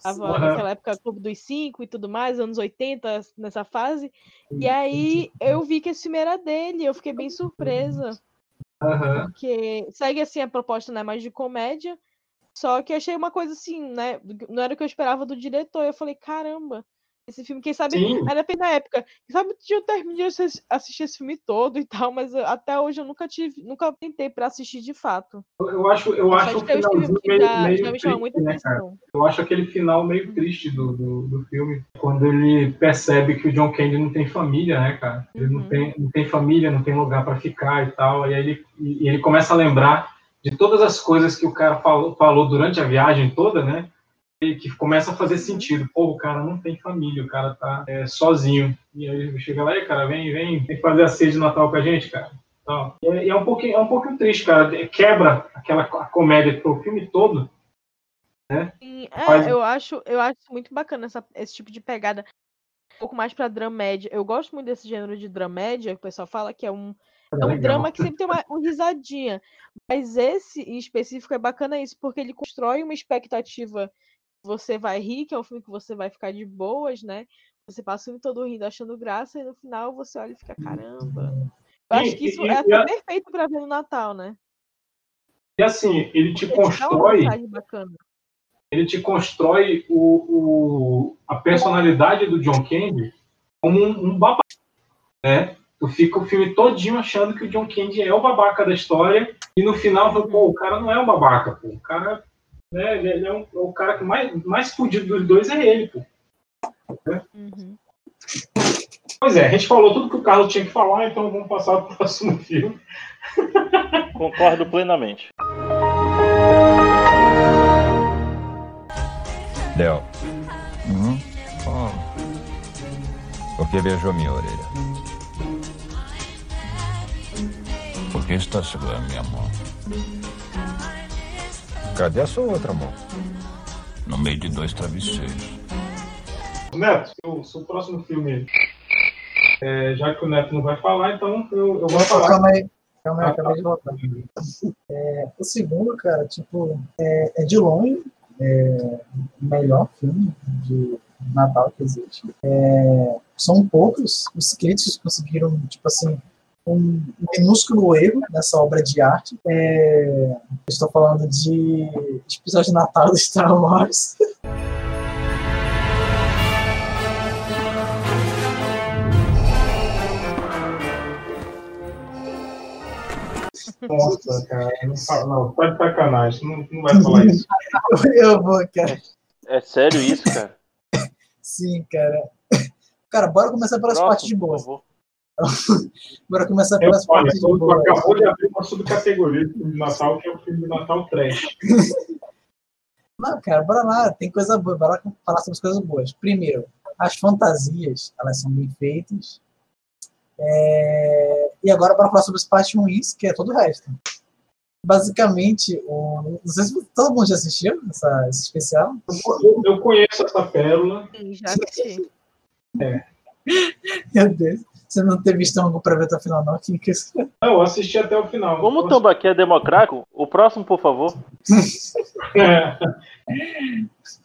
Tava uhum. naquela época Clube dos Cinco e tudo mais, anos oitenta, nessa fase. E aí eu vi que esse filme era dele, eu fiquei bem surpresa. Uhum. Porque segue assim a proposta, né? Mais de comédia. Só que achei uma coisa assim, né? Não era o que eu esperava do diretor. Eu falei, caramba, Esse filme, quem sabe, sim, era bem na época. Quem sabe eu terminei de assistir esse filme todo e tal, mas até hoje eu nunca tive, nunca tentei pra assistir de fato. Eu, eu acho, eu acho o finalzinho meio, já, meio já me triste, muita né, cara? Eu acho aquele final meio triste do, do, do filme, quando ele percebe que o John Candy não tem família, né, cara? Ele uhum. não, tem, não tem família, não tem lugar pra ficar e tal, e aí ele, e ele começa a lembrar de todas as coisas que o cara falou, falou durante a viagem toda, né? Que começa a fazer sentido. Pô, o cara não tem família, o cara tá é, sozinho. E aí chega lá, e cara, vem, vem, vem fazer a ceia de Natal com a gente, cara. Então, é, é, um pouquinho, é um pouquinho triste, cara. Quebra aquela comédia pro filme todo, né? Sim, é, Faz... eu, acho, eu acho muito bacana essa, esse tipo de pegada. Um pouco mais pra dramédia. Eu gosto muito desse gênero de dramédia, que o pessoal fala que é um... É um drama que sempre tem uma, uma risadinha. Mas esse, em específico, é bacana isso, porque ele constrói uma expectativa que você vai rir, que é um filme que você vai ficar de boas, né? Você passa o filme todo rindo, achando graça, e no final você olha e fica, caramba. Eu acho que isso é até perfeito pra ver no Natal, né? E assim, ele te constrói... Ele te constrói o, o, a personalidade do John Candy como um, um babaca, né? Tu fica o filme todinho achando que o John Candy é o babaca da história, e no final, pô, o cara não é o babaca, pô. O cara, né, ele é, um, é o cara que mais, mais fudido dos dois é ele, pô. Né? Uhum. Pois é, a gente falou tudo que o Carlos tinha que falar, então vamos passar pro próximo filme. Concordo plenamente. Del. Uhum. Oh. Por que beijou minha orelha? Por que está segurando minha mão? Cadê a sua outra mão? No meio de dois travesseiros. Neto, o seu próximo filme, é, já que o Neto não vai falar, então eu, eu vou falar. Calma aí, calma aí, acabei de voltar. É, o segundo, cara, tipo, é, é de longe é, o melhor filme de Natal que existe. É, são poucos os críticos que conseguiram, tipo assim, um minúsculo erro nessa obra de arte. É, estou falando de episódio de Natal do Star Wars. Nossa, cara, não fala, não. Tá de sacanagem, não, não vai falar isso. Eu vou, cara. É, é sério isso, cara? Sim, cara. Cara, bora começar pelas Pronto, partes de boas. Bora começar pelas eu, partes olha, de boas. Acabou de abrir uma subcategoria de Natal, que é o filme de Natal trash. Não, cara, bora lá, tem coisa boa, bora lá falar sobre as coisas boas. Primeiro, as fantasias, elas são bem feitas. É... E agora bora falar sobre as partes ruins, que é todo o resto. Basicamente, o... não sei se todo mundo já assistiu essa, esse especial. Eu, eu conheço essa pérola. Sim, já assisti. É. Meu Deus. Você não teve estômago pra ver até o final, não? Não, eu assisti até o final. Como o Tambaqui é democrático, o próximo, por favor. É.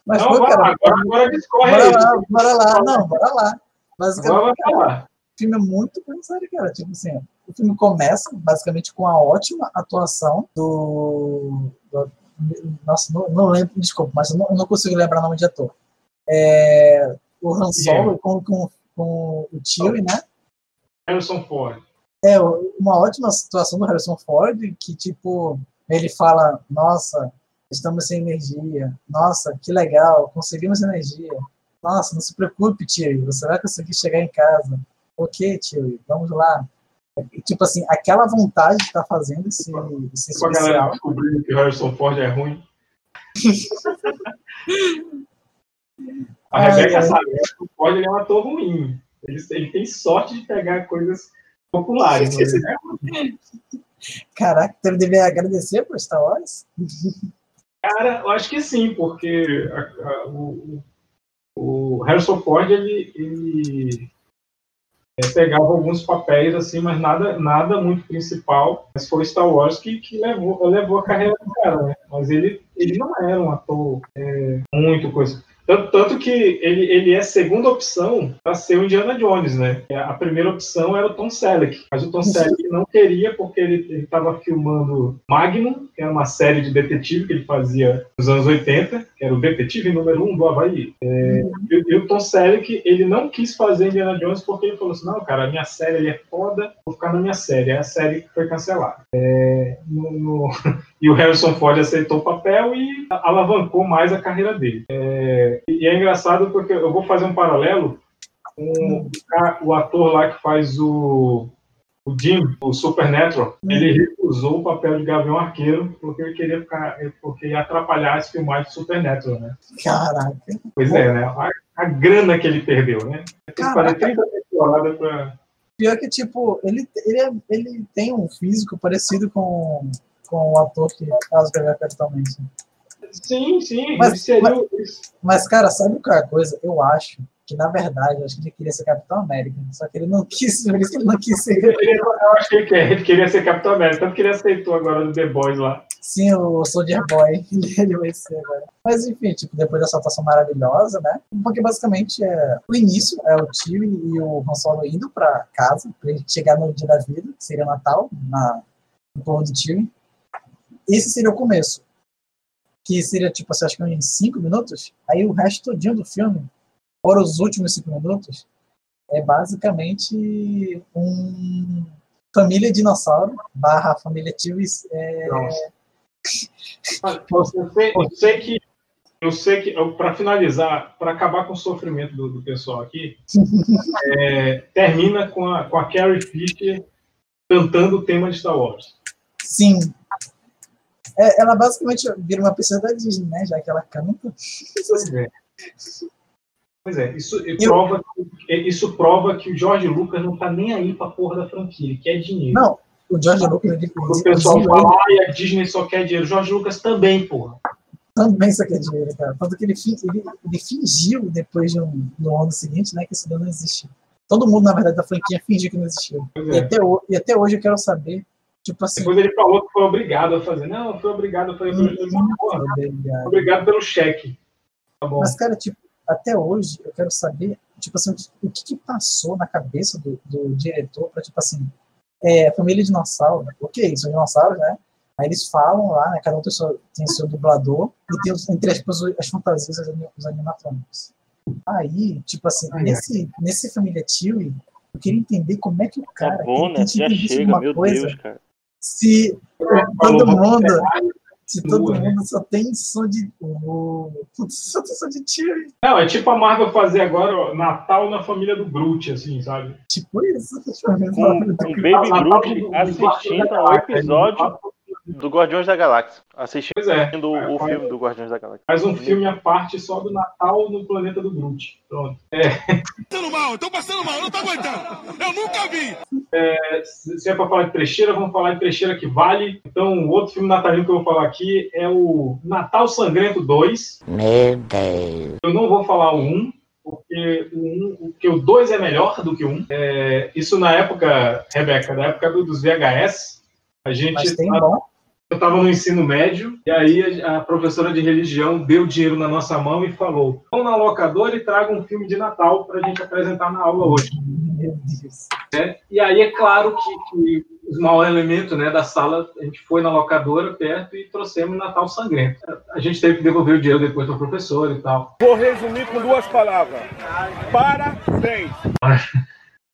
Mas não, pô, cara, agora discorre. Bora lá, bora lá. Não, bora lá. Basicamente, cara, o filme é muito cansado, cara. Tipo assim, o filme começa basicamente com a ótima atuação do... do... Nossa, não, não lembro, desculpa, mas eu não, eu não consigo lembrar o nome de ator. É... O Han Solo com, com, com o Chewie, né? Harrison Ford. É, uma ótima situação do Harrison Ford, que tipo, ele fala, nossa, estamos sem energia, nossa, que legal, conseguimos energia, nossa, não se preocupe, tio, você vai conseguir chegar em casa, ok, tio, vamos lá. E, tipo assim, aquela vontade de estar tá fazendo esse, esse especial. A galera descobriu que o Harrison Ford é ruim. A Rebeca sabe que o Ford é um ator ruim. Ele, ele tem sorte de pegar coisas populares. Né? Caraca, então ele deveria agradecer por Star Wars? Cara, eu acho que sim, porque a, a, o, o Harrison Ford, ele, ele é, pegava alguns papéis, assim, mas nada, nada muito principal. Mas foi Star Wars que, que levou, levou a carreira do cara, né? Mas ele, ele não era um ator é, muito coisa. Tanto, tanto que ele, ele é a segunda opção para ser o Indiana Jones, né? A primeira opção era o Tom Selleck, mas o Tom Selleck não queria porque ele estava filmando Magnum, que era uma série de detetive que ele fazia nos anos oitenta, que era o detetive número um do Havaí. É, e, e o Tom Selleck, ele não quis fazer Indiana Jones porque ele falou assim, não, cara, a minha série ele é foda, vou ficar na minha série. É a série que foi cancelada. É, no, no... E o Harrison Ford aceitou o papel e alavancou mais a carreira dele. É, e é engraçado porque eu vou fazer um paralelo com o ator lá que faz o, o Jim, o Supernatural. Ele recusou o papel de Gavião Arqueiro porque ele queria ficar, porque ia atrapalhar as filmagens do Supernatural, né? Caraca. Pois é, né? A, a grana que ele perdeu, né? Ele trinta temporadas pra... Pior que, tipo, ele, ele, é, ele tem um físico parecido com... com o ator que faz Gavião Arqueiro. Sim, sim. Mas, mas, mas, cara, sabe qual é a coisa? Eu acho que, na verdade, acho que ele queria ser Capitão América. Só que ele não quis, por isso que ele não quis ser. Eu acho que ele, quer, ele queria ser Capitão América, tanto que ele aceitou agora no The Boys lá. Sim, o Soldier Boy, ele vai ser agora. Mas, enfim, tipo, depois dessa atuação maravilhosa, né? Porque, basicamente, é o início é o tio e o Han Solo indo pra casa, pra ele chegar no dia da vida, que seria Natal, na, no torno do tio. Esse seria o começo, que seria, tipo, assim, acho que em cinco minutos, aí o resto todinho do filme, fora os últimos cinco minutos, é basicamente um família dinossauro barra família T V S. É... Eu, sei, eu sei que, eu sei que para finalizar, para acabar com o sofrimento do, do pessoal aqui, é, termina com a, com a Carrie Fisher cantando o tema de Star Wars. Sim. É, ela basicamente vira uma pessoa da Disney, né? Já que ela canta. Pois é. Pois é, isso prova, eu... isso prova que o George Lucas não tá nem aí pra porra da franquia, ele quer dinheiro. Não, o George Lucas... Ele... O pessoal ele... fala, ai, a Disney só quer dinheiro. O George Lucas também, porra. Também só quer dinheiro, cara. Tanto que ele, ele, ele fingiu, depois de um, no ano seguinte, né, que isso não existiu. Todo mundo, na verdade, da franquia fingiu que não existiu. É. E, até o... e até hoje eu quero saber... Tipo assim, depois ele falou que foi obrigado a fazer. Não, foi obrigado a fazer. Obrigado, obrigado pelo cheque. Tá bom. Mas, cara, tipo, até hoje eu quero saber, tipo assim, o que, que passou na cabeça do, do diretor pra, tipo assim, é, família dinossauro, né? Ok, são dinossauros, né? Aí eles falam lá, né? Cada um tem seu, tem seu dublador e tem, os, entre aspas, as fantasias dos animatrônicos. Aí, tipo assim, ai, nesse, ai. nesse Família Chewie, eu queria entender como é que o cara... Tá bom, né? Já chega, meu coisa, Deus, cara. Se todo mundo, se todo mundo só tem som de... Só tem som de tiro. Não, é tipo a Marvel fazer agora, ó, Natal na família do Groot, assim, sabe? Tipo isso. Com o Baby Groot assistindo ao episódio do Guardiões da Galáxia. Assistindo pois é, o, é, o filme faz, do Guardiões da Galáxia. Faz um filme à parte só do Natal no planeta do Groot. Pronto. É. Tô passando mal, tô passando mal, não tô aguentando. Eu nunca vi. É, se é pra falar de trecheira, vamos falar de trecheira que vale. Então, o outro filme natalino que eu vou falar aqui é o Natal Sangrento dois. Meu Deus. Eu não vou falar o um, porque o, um, porque o dois é melhor do que o um. É, isso na época, Rebeca, na época dos V H S, a gente... Tava, eu tava no ensino médio, e aí a, a professora de religião deu dinheiro na nossa mão e falou, vão na locadora e traga um filme de Natal pra gente apresentar na aula hoje. É, e aí é claro que, que os mau elementos, né, da sala, a gente foi na locadora perto e trouxemos Natal Sangrento. A gente teve que devolver o dinheiro depois para o professor e tal. Vou resumir com duas palavras. Parabéns!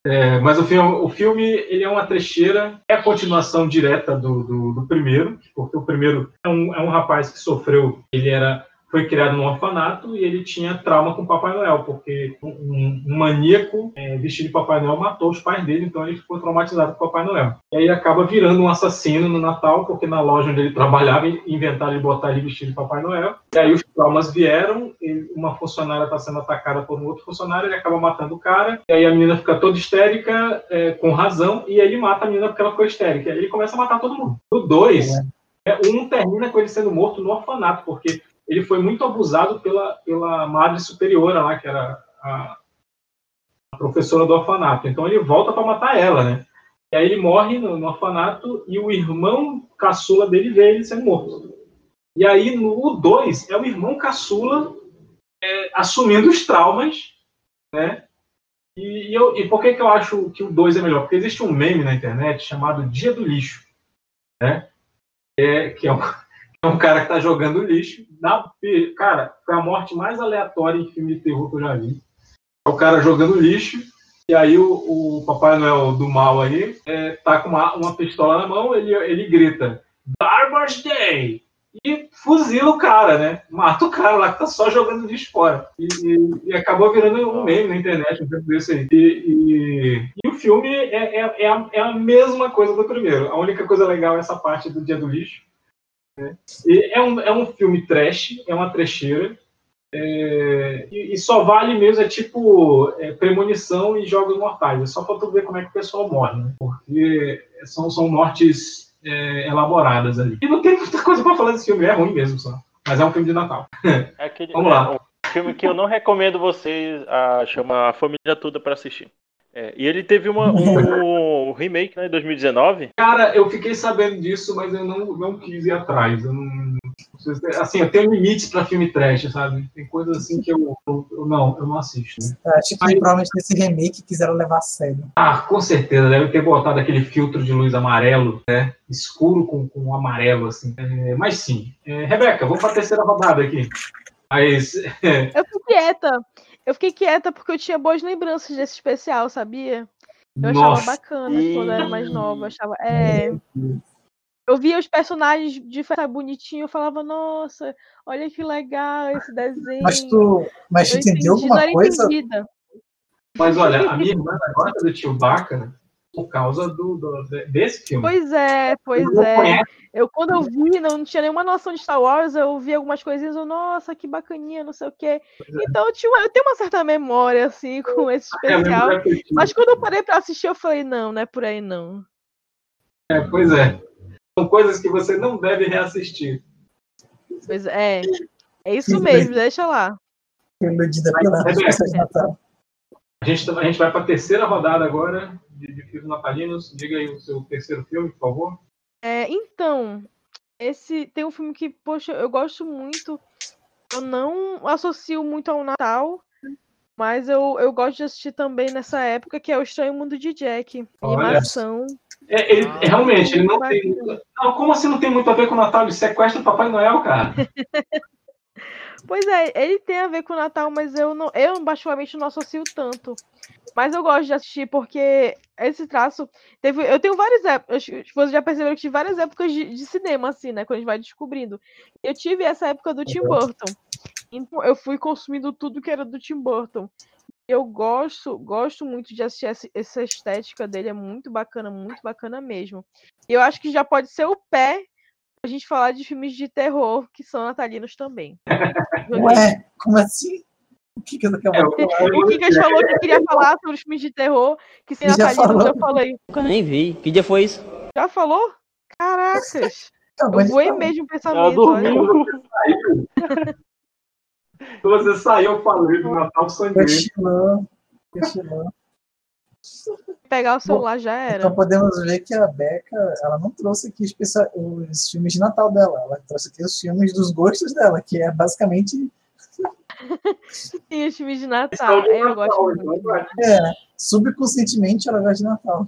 É, mas o filme, o filme ele é uma trecheira, é a continuação direta do, do, do primeiro, porque o primeiro é um, é um rapaz que sofreu, ele era... foi criado num orfanato e ele tinha trauma com o Papai Noel, porque um, um maníaco é, vestido de Papai Noel matou os pais dele, então ele ficou traumatizado com o Papai Noel. E aí ele acaba virando um assassino no Natal, porque na loja onde ele trabalhava, inventaram ele botar ele vestido de Papai Noel. E aí os traumas vieram, e uma funcionária está sendo atacada por um outro funcionário, ele acaba matando o cara, e aí a menina fica toda histérica, é, com razão, e aí ele mata a menina porque ela ficou histérica. E aí ele começa a matar todo mundo. No dois, é, um termina com ele sendo morto no orfanato, porque... ele foi muito abusado pela, pela madre superiora lá, que era a, a professora do orfanato. Então ele volta para matar ela, né? E aí ele morre no, no orfanato e o irmão caçula dele vê ele sendo morto. E aí no dois é o irmão caçula é, assumindo os traumas, né? E, e, eu, e por que, que eu acho que o dois é melhor? Porque existe um meme na internet chamado Dia do Lixo, né? É, que é um, é um cara que tá jogando lixo. Na, cara, foi a morte mais aleatória em filme de terror que eu já vi. É o cara jogando lixo, e aí o, o Papai Noel do mal aí é, tá com uma, uma pistola na mão, ele, ele grita, Garbage Day! E fuzila o cara, né? Mata o cara lá que tá só jogando lixo fora. E, e, e acabou virando um meme na internet, um tempo desse aí. E, e, e o filme é, é, é, a, é a mesma coisa do primeiro. A única coisa legal é essa parte do Dia do Lixo. Né? E é, um, é um filme trash, é uma trecheira. É, e, e só vale mesmo, é tipo é, premonição e jogos mortais. É só pra tu ver como é que o pessoal morre, né? Porque são, são mortes... É, elaboradas ali. E não tem muita coisa pra falar desse filme, é ruim mesmo só. Mas é um filme de Natal. É aquele, vamos lá. É um filme que eu não recomendo vocês, a, chama A Família Toda pra assistir. É, e ele teve uma, um, um remake, né, em dois mil e dezenove. Cara, eu fiquei sabendo disso, mas eu não, não quis ir atrás. Eu não, assim, eu tenho limites pra filme trash, sabe? Tem coisas assim que eu, eu, eu, não, eu não assisto. Né? Eu acho que aí, provavelmente nesse remake quiseram levar a sério. Ah, com certeza. Deve ter botado aquele filtro de luz amarelo, né? Escuro com, com amarelo, assim. É, mas sim. É, Rebeca, vamos pra terceira rodada aqui. Mas, é... Eu fiquei quieta. Eu fiquei quieta porque eu tinha boas lembranças desse especial, sabia? Eu Nossa. achava bacana e... quando eu era mais nova. Eu, achava... é... eu via os personagens de festa bonitinho, eu falava, nossa, olha que legal esse desenho. Mas tu, mas tu entendeu alguma coisa? Entendida. Mas olha, a minha irmã agora do Tio Baca por causa do, do, desse filme. Pois é, pois eu é. Eu, quando eu vi, não, não tinha nenhuma noção de Star Wars, eu vi algumas coisinhas, eu, nossa, que bacaninha, não sei o quê. Então, eu, tinha uma, eu tenho uma certa memória, assim, com esse especial. É, mas quando eu parei pra assistir, eu falei, não, não é por aí, não. É, pois é. São coisas que você não deve reassistir. Pois é. É isso mesmo, deixa lá. A gente, a gente vai pra terceira rodada agora. De, de filmes natalinos, diga aí o seu terceiro filme, por favor. É, então, esse tem um filme que, poxa, eu gosto muito, eu não associo muito ao Natal, mas eu, eu gosto de assistir também nessa época, que é O Estranho Mundo de Jack, animação. É, ele, ah, realmente, ele não tem... Não, como assim não tem muito a ver com o Natal? Ele sequestra o Papai Noel, cara. Pois é, ele tem a ver com o Natal, mas eu, não, eu particularmente, não associo tanto. Mas eu gosto de assistir, porque esse traço... Teve, eu tenho várias épocas... Vocês já perceberam que tive várias épocas de, de cinema, assim, né? Quando a gente vai descobrindo. Eu tive essa época do Tim Burton. Então, eu fui consumindo tudo que era do Tim Burton. Eu gosto, gosto muito de assistir essa, essa estética dele. É muito bacana, muito bacana mesmo. E eu acho que já pode ser o pé pra gente falar de filmes de terror, que são natalinos também. Ué, como assim? O que, que eu quero falar? O Kikas falou que queria falar sobre os filmes de terror, que sem natalinos eu falei. Nunca nem vi. Que dia foi isso? Já falou? Caracas. Eu voei mesmo o pensamento. Quando você saiu, eu falei do Natal sangrento. Pegar o celular. Bom, já era. Então podemos ver que a Beca, ela não trouxe aqui os, os filmes de Natal dela. Ela trouxe aqui os filmes dos gostos dela, que é basicamente... E os filmes de Natal. É, eu gosto muito. É, subconscientemente ela gosta de Natal.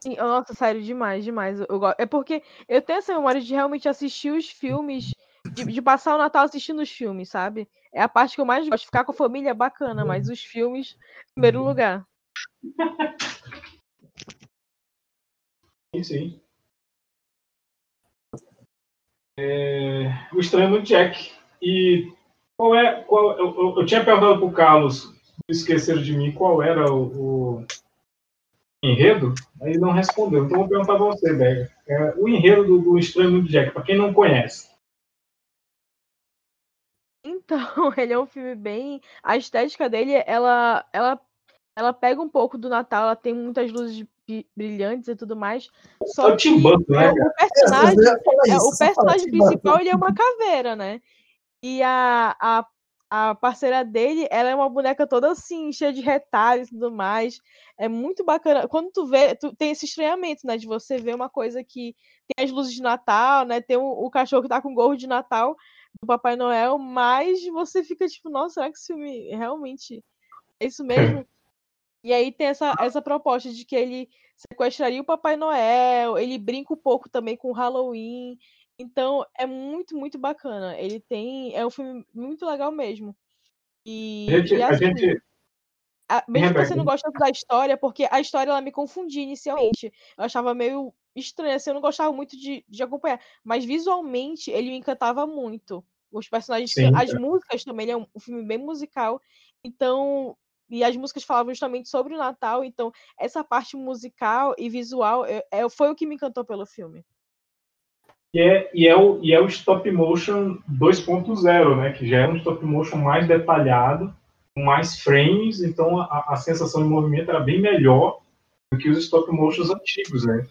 Sim, nossa, sério, demais, demais. Eu, eu gosto. É porque eu tenho essa memória de realmente assistir os filmes, de, de passar o Natal assistindo os filmes, sabe? É a parte que eu mais gosto. Ficar com a família é bacana, mas os filmes, em primeiro lugar. Sim, sim. É... O Estranho Mundo de Jack. E qual é. Qual, eu, eu tinha perguntado pro Carlos, esqueceram de mim, qual era o, o enredo, aí ele não respondeu. Então vou perguntar pra você, Bega. É, o enredo do, do Estranho Mundo de Jack, pra quem não conhece. Então, ele é um filme bem. A estética dele, ela, ela, ela pega um pouco do Natal, ela tem muitas luzes brilhantes e tudo mais. Só que banco, né, o personagem, é, isso, o personagem principal, ele é uma caveira, né? E a, a, a parceira dele, ela é uma boneca toda assim, cheia de retalhos e tudo mais. É muito bacana. Quando tu vê, tu tem esse estranhamento, né? De você ver uma coisa que tem as luzes de Natal, né? Tem o, o cachorro que tá com gorro de Natal, do Papai Noel, mas você fica tipo, nossa, será que esse filme realmente é isso mesmo? E aí tem essa, essa proposta de que ele sequestraria o Papai Noel, ele brinca um pouco também com o Halloween. Então, é muito, muito bacana. Ele tem... É um filme muito legal mesmo. E, a gente, e assim, a gente... a, mesmo que você não gosta da história, porque a história ela me confundia inicialmente. Eu achava meio estranha, assim, eu não gostava muito de, de acompanhar. Mas visualmente, ele me encantava muito. Os personagens... Sim, as é. músicas também, ele é um, um filme bem musical. Então... E as músicas falavam justamente sobre o Natal. Então, essa parte musical e visual é, é, foi o que me encantou pelo filme. E é, e, é o, e é o stop motion dois ponto zero, né? Que já é um stop motion mais detalhado, com mais frames, então a, a sensação de movimento era bem melhor do que os stop motions antigos, né?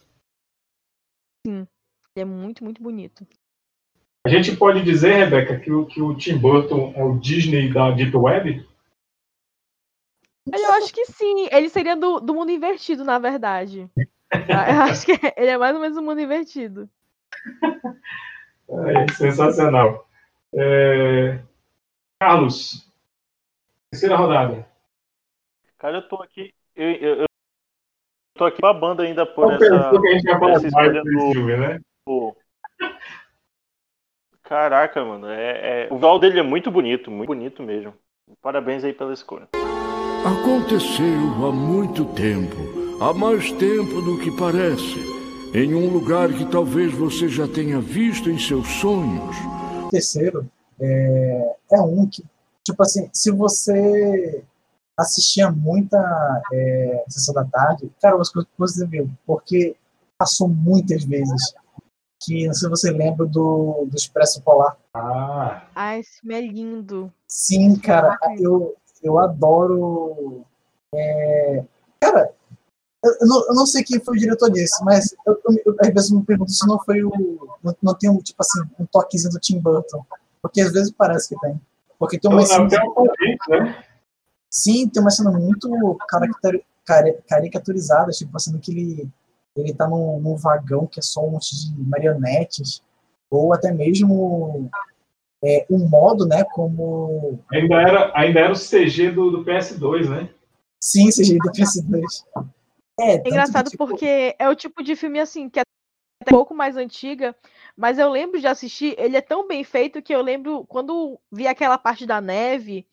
Sim, é muito, muito bonito. A gente pode dizer, Rebeca, que o, que o Tim Burton é o Disney da Deep Web? Eu acho que sim, ele seria do, do mundo invertido, na verdade. Eu acho que ele é mais ou menos o mundo invertido. É, sensacional. É... Carlos, terceira rodada. Cara, eu tô aqui. Eu, eu, eu tô aqui babando ainda por eu essa. Que a gente essa mais escolha mais do filme, né? Pô. Caraca, mano. É, é... O visual dele é muito bonito, muito bonito mesmo. Parabéns aí pela escolha. Aconteceu há muito tempo, há mais tempo do que parece. Em um lugar que talvez você já tenha visto em seus sonhos. O terceiro é, é um que, tipo assim, se você assistia muita é, Sessão da Tarde, cara, umas coisas que você viu, porque passou muitas vezes. Que não sei se você lembra do, do Expresso Polar. Ah, ah esse filme é lindo. Sim, cara, eu, eu adoro. É, cara. Eu não, eu não sei quem foi o diretor desse, mas eu, eu, às vezes eu me pergunto se não foi o... Não, não tem um, tipo assim, um toquezinho do Tim Burton. Porque às vezes parece que tem. Porque tem uma cena... Muito, né? Sim, tem uma cena muito caracter, care, caricaturizada, tipo assim, que ele, ele tá num, num vagão que é só um monte de marionetes, ou até mesmo é, um modo, né, como... Ainda era, ainda era o C G do, do P S dois, né? Sim, C G do P S dois. É, é engraçado tipo... porque é o tipo de filme assim, que é até um pouco mais antiga, mas eu lembro de assistir, ele é tão bem feito que eu lembro, quando vi aquela parte da neve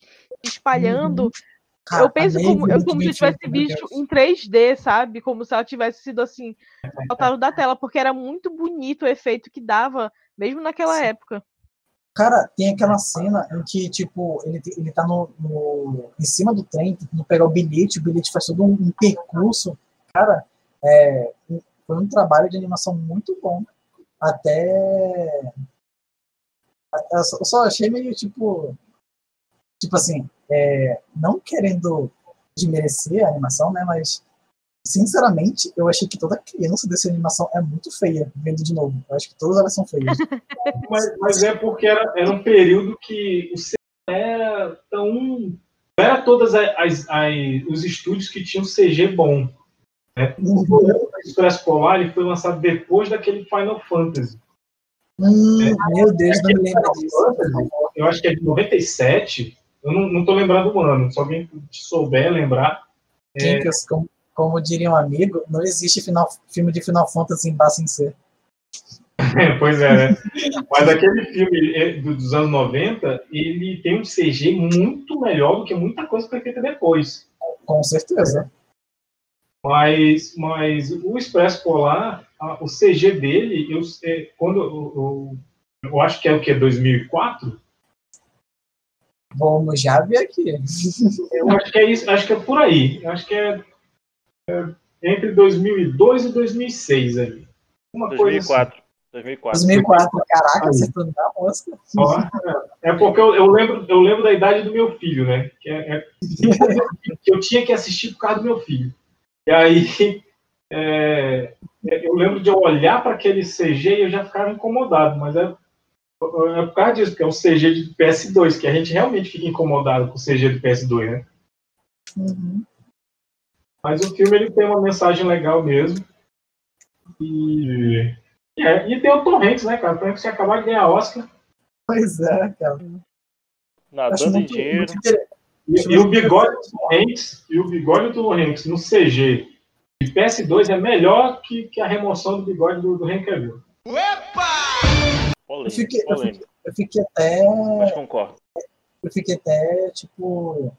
espalhando, hum, cara, eu penso como, eu, como se eu tivesse visto em três D, sabe? Como se ela tivesse sido assim, saltado da tela, porque era muito bonito o efeito que dava, mesmo naquela Sim. época. Cara, tem aquela cena em que, tipo, ele, ele tá no, no, em cima do trem, tentando pegar o bilhete, o bilhete faz todo um, um percurso. Cara, é, foi um trabalho de animação muito bom. Até... Eu só, eu só achei meio, tipo... Tipo assim, é, não querendo desmerecer a animação, né? Mas, sinceramente, eu achei que toda criança dessa animação é muito feia, vendo de novo. Eu acho que todas elas são feias. Mas, mas é porque era, era um período que o C G era tão... Não era todas as, as, as, os estúdios que tinham C G bom. Né? O Expresso Polar ele foi lançado depois daquele Final Fantasy. Hum, é, meu Deus, não me lembro disso. Eu acho que é de noventa e sete. Eu não, não tô lembrando o ano. Se alguém souber lembrar. É... Sim, como, como diria um amigo, não existe final, filme de Final Fantasy em base em ser. Pois é, né? Mas aquele filme dos anos noventa, ele tem um C G muito melhor do que muita coisa que foi feita depois. Com certeza. Mas, mas o Expresso Polar, a, o C G dele, eu, quando, eu, eu, eu acho que é o que? dois mil e quatro? Vamos já ver aqui. Eu acho que é isso, acho que é por aí. Eu acho que é, é entre dois mil e dois e dois mil e seis. Ali. Uma dois mil e quatro. Coisa assim. dois mil e quatro. dois mil e quatro, caraca, você tá na mosca. É porque eu, eu, lembro, eu lembro da idade do meu filho, né? Que é, é, eu tinha que assistir por causa do meu filho. E aí, é, eu lembro de eu olhar para aquele C G e eu já ficava incomodado, mas é, é por causa disso, porque é o C G do P S dois, que a gente realmente fica incomodado com o C G do P S dois, né? Uhum. Mas o filme ele tem uma mensagem legal mesmo. E, é, e tem o Tom Hanks, né, cara? O Tom Hanks acabou de ganhar Oscar. Pois é, cara. Nadando em dinheiro. E o bigode do Tom Hanks, e o bigode do Tom Hanks no C G de P S dois é melhor que, que a remoção do bigode do, do Hank Cavill. Opa! Polêmico, eu, fiquei, eu, fiquei, eu fiquei até... Mas concordo. Eu fiquei até, tipo,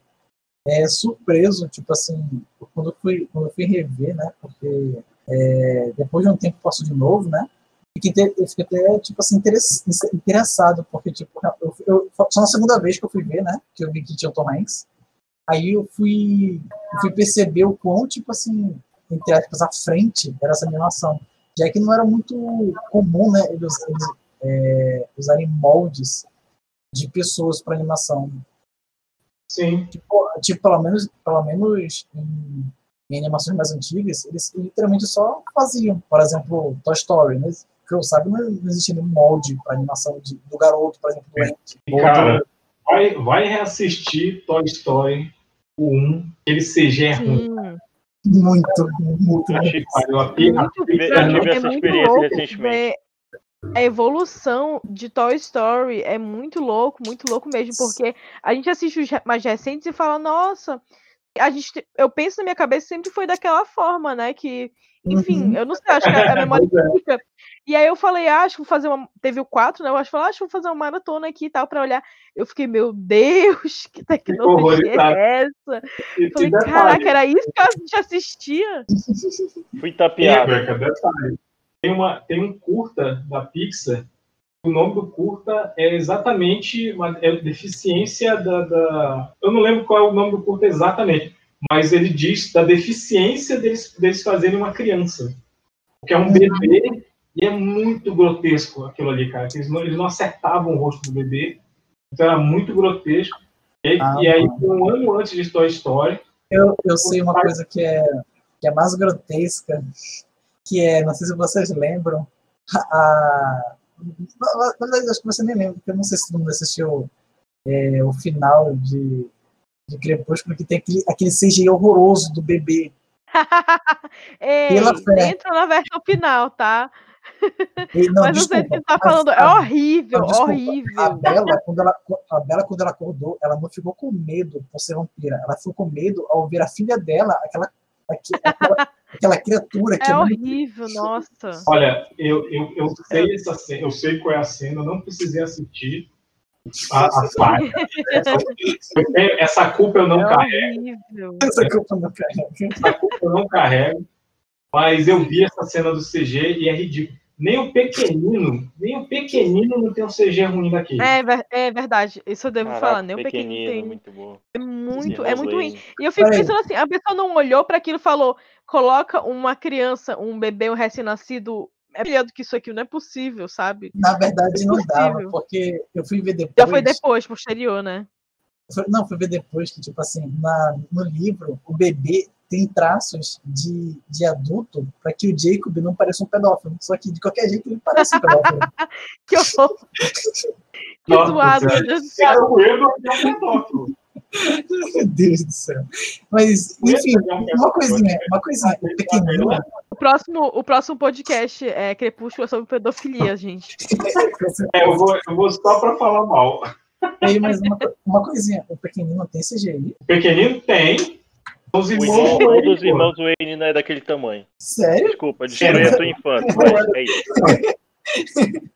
é, surpreso, tipo assim, quando eu fui, quando eu fui rever, né, porque é, depois de um tempo passo de novo, né, eu fiquei até, tipo assim, interessado, porque, tipo, eu, eu, só na segunda vez que eu fui ver, né, que eu vi que tinha o Tom Hanks, aí eu fui, eu fui perceber o quão, tipo assim, entre aspas, à frente era essa animação, já que não era muito comum, né, eles, eles é, usarem moldes de pessoas para animação. Sim. Tipo, tipo, pelo menos, pelo menos em, em animações mais antigas, eles literalmente só faziam, por exemplo, Toy Story, né? Que eu sabe, não existe nenhum molde para animação de, do garoto, por exemplo, do Hank. Cara, do... vai, vai reassistir Toy Story um, ele C G é ruim. Muito, muito, muito. Eu tive essa experiência recentemente. A evolução de Toy Story é muito louco, muito louco mesmo, porque a gente assiste os mais recentes e fala, nossa, a gente, eu penso na minha cabeça, sempre foi daquela forma, né, que, enfim, uhum. eu não sei, acho que a, a memória fica. E aí eu falei, ah, acho que vou fazer uma, teve o quatro, né, eu acho que falei, ah, acho que vou fazer uma maratona aqui e tal, pra olhar. Eu fiquei, meu Deus, que tecnologia é essa? Eu falei, caraca, era isso que a gente assistia? Fui tapeado. Tem, uma, tem um curta da Pixar, o nome do curta é exatamente uma é deficiência da, da... Eu não lembro qual é o nome do curta exatamente, mas ele diz da deficiência deles, deles fazerem uma criança, que é um bebê, e é muito grotesco aquilo ali, cara. Eles não, eles não acertavam o rosto do bebê, então era muito grotesco. E, ah, e aí, um ano antes de Toy Story... Eu, eu sei uma coisa que é, que é mais grotesca... que é, não sei se vocês lembram, a... acho que você nem lembra, porque eu não sei se todo mundo assistiu é, o final de, de Crepúsculo, que tem aquele, aquele C G I horroroso do bebê. Ei, entra na versão final, tá? Ei, não, mas desculpa, não sei se você tá falando, a, é horrível, não, horrível. A Bela, quando ela, a Bela, quando ela acordou, ela não ficou com medo por ser vampira, ela ficou com medo ao ver a filha dela, aquela... aquela aquela criatura que é, é horrível, muito... nossa. Olha, eu, eu, eu sei essa cena, eu sei qual é a cena, eu não precisei assistir a, a saga. Essa, essa culpa eu não é carrego. Horrível. Essa culpa eu não carrego. Essa culpa eu não carrego. Mas eu vi essa cena do C G e é ridículo. Nem o pequenino, nem o pequenino não tem um C G ruim daquele. É, é verdade, isso eu devo Caraca, falar, nem o pequenino tem. Muito bom. É muito, é muito ruim. E eu fico pensando assim, a pessoa não olhou para aquilo e falou, coloca uma criança, um bebê, um recém-nascido, é melhor do que isso aqui, não é possível, sabe? Na verdade não dava, porque eu fui ver depois... Já foi depois, posterior, né? Não, fui ver depois que, tipo assim, na, no livro, o bebê... tem traços de, de adulto para que o Jacob não pareça um pedófilo. Só que, de qualquer jeito, ele parece um pedófilo. Que horror! Que zoado, meu Deus do céu! Meu Deus do céu! Mas, enfim, uma coisinha, uma coisinha pequenina. O próximo, o próximo podcast é Crepúsculo é sobre pedofilia, gente. É, eu, vou, eu vou só para falar mal. Aí, mas uma, uma coisinha, o pequenino tem C G I? O pequenino tem... Os irmãos, irmão, dos irmãos Wayne não é daquele tamanho. Sério? Desculpa, destruí a tua infância, mas é isso.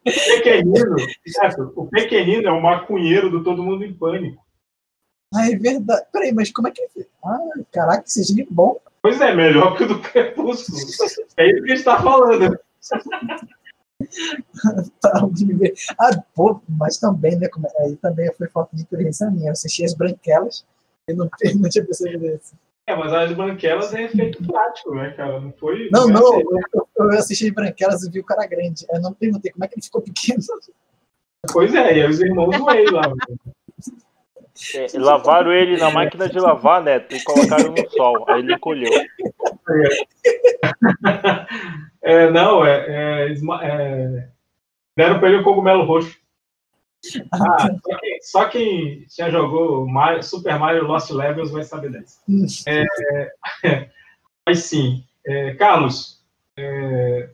O pequenino, o pequenino é o maconheiro do Todo Mundo em Pânico. Ah, é verdade. Peraí, mas como é que ele... Ah, caraca, esse jeito é bom. Pois é, melhor que o do Crepúsculo. É isso que a gente tá falando. Tá, ah, pô, mas também, né? Aí também foi falta de experiência minha. Eu assisti as Branquelas e não, não tinha percebido isso. É, mas as Branquelas é efeito prático, né, cara? Não foi. Não, não, eu, eu assisti Branquelas e vi o cara grande. Eu não perguntei como é que ele ficou pequeno. Pois é, e os irmãos Wayne lá. É, lavaram ele na máquina de lavar, né? E colocaram no sol. Aí ele encolheu. É. É, não, é, é, é. Deram pra ele o cogumelo roxo. Ah, só, quem, só quem já jogou Mario, Super Mario Lost Levels vai saber dessa. É, é, mas sim, é, Carlos, é,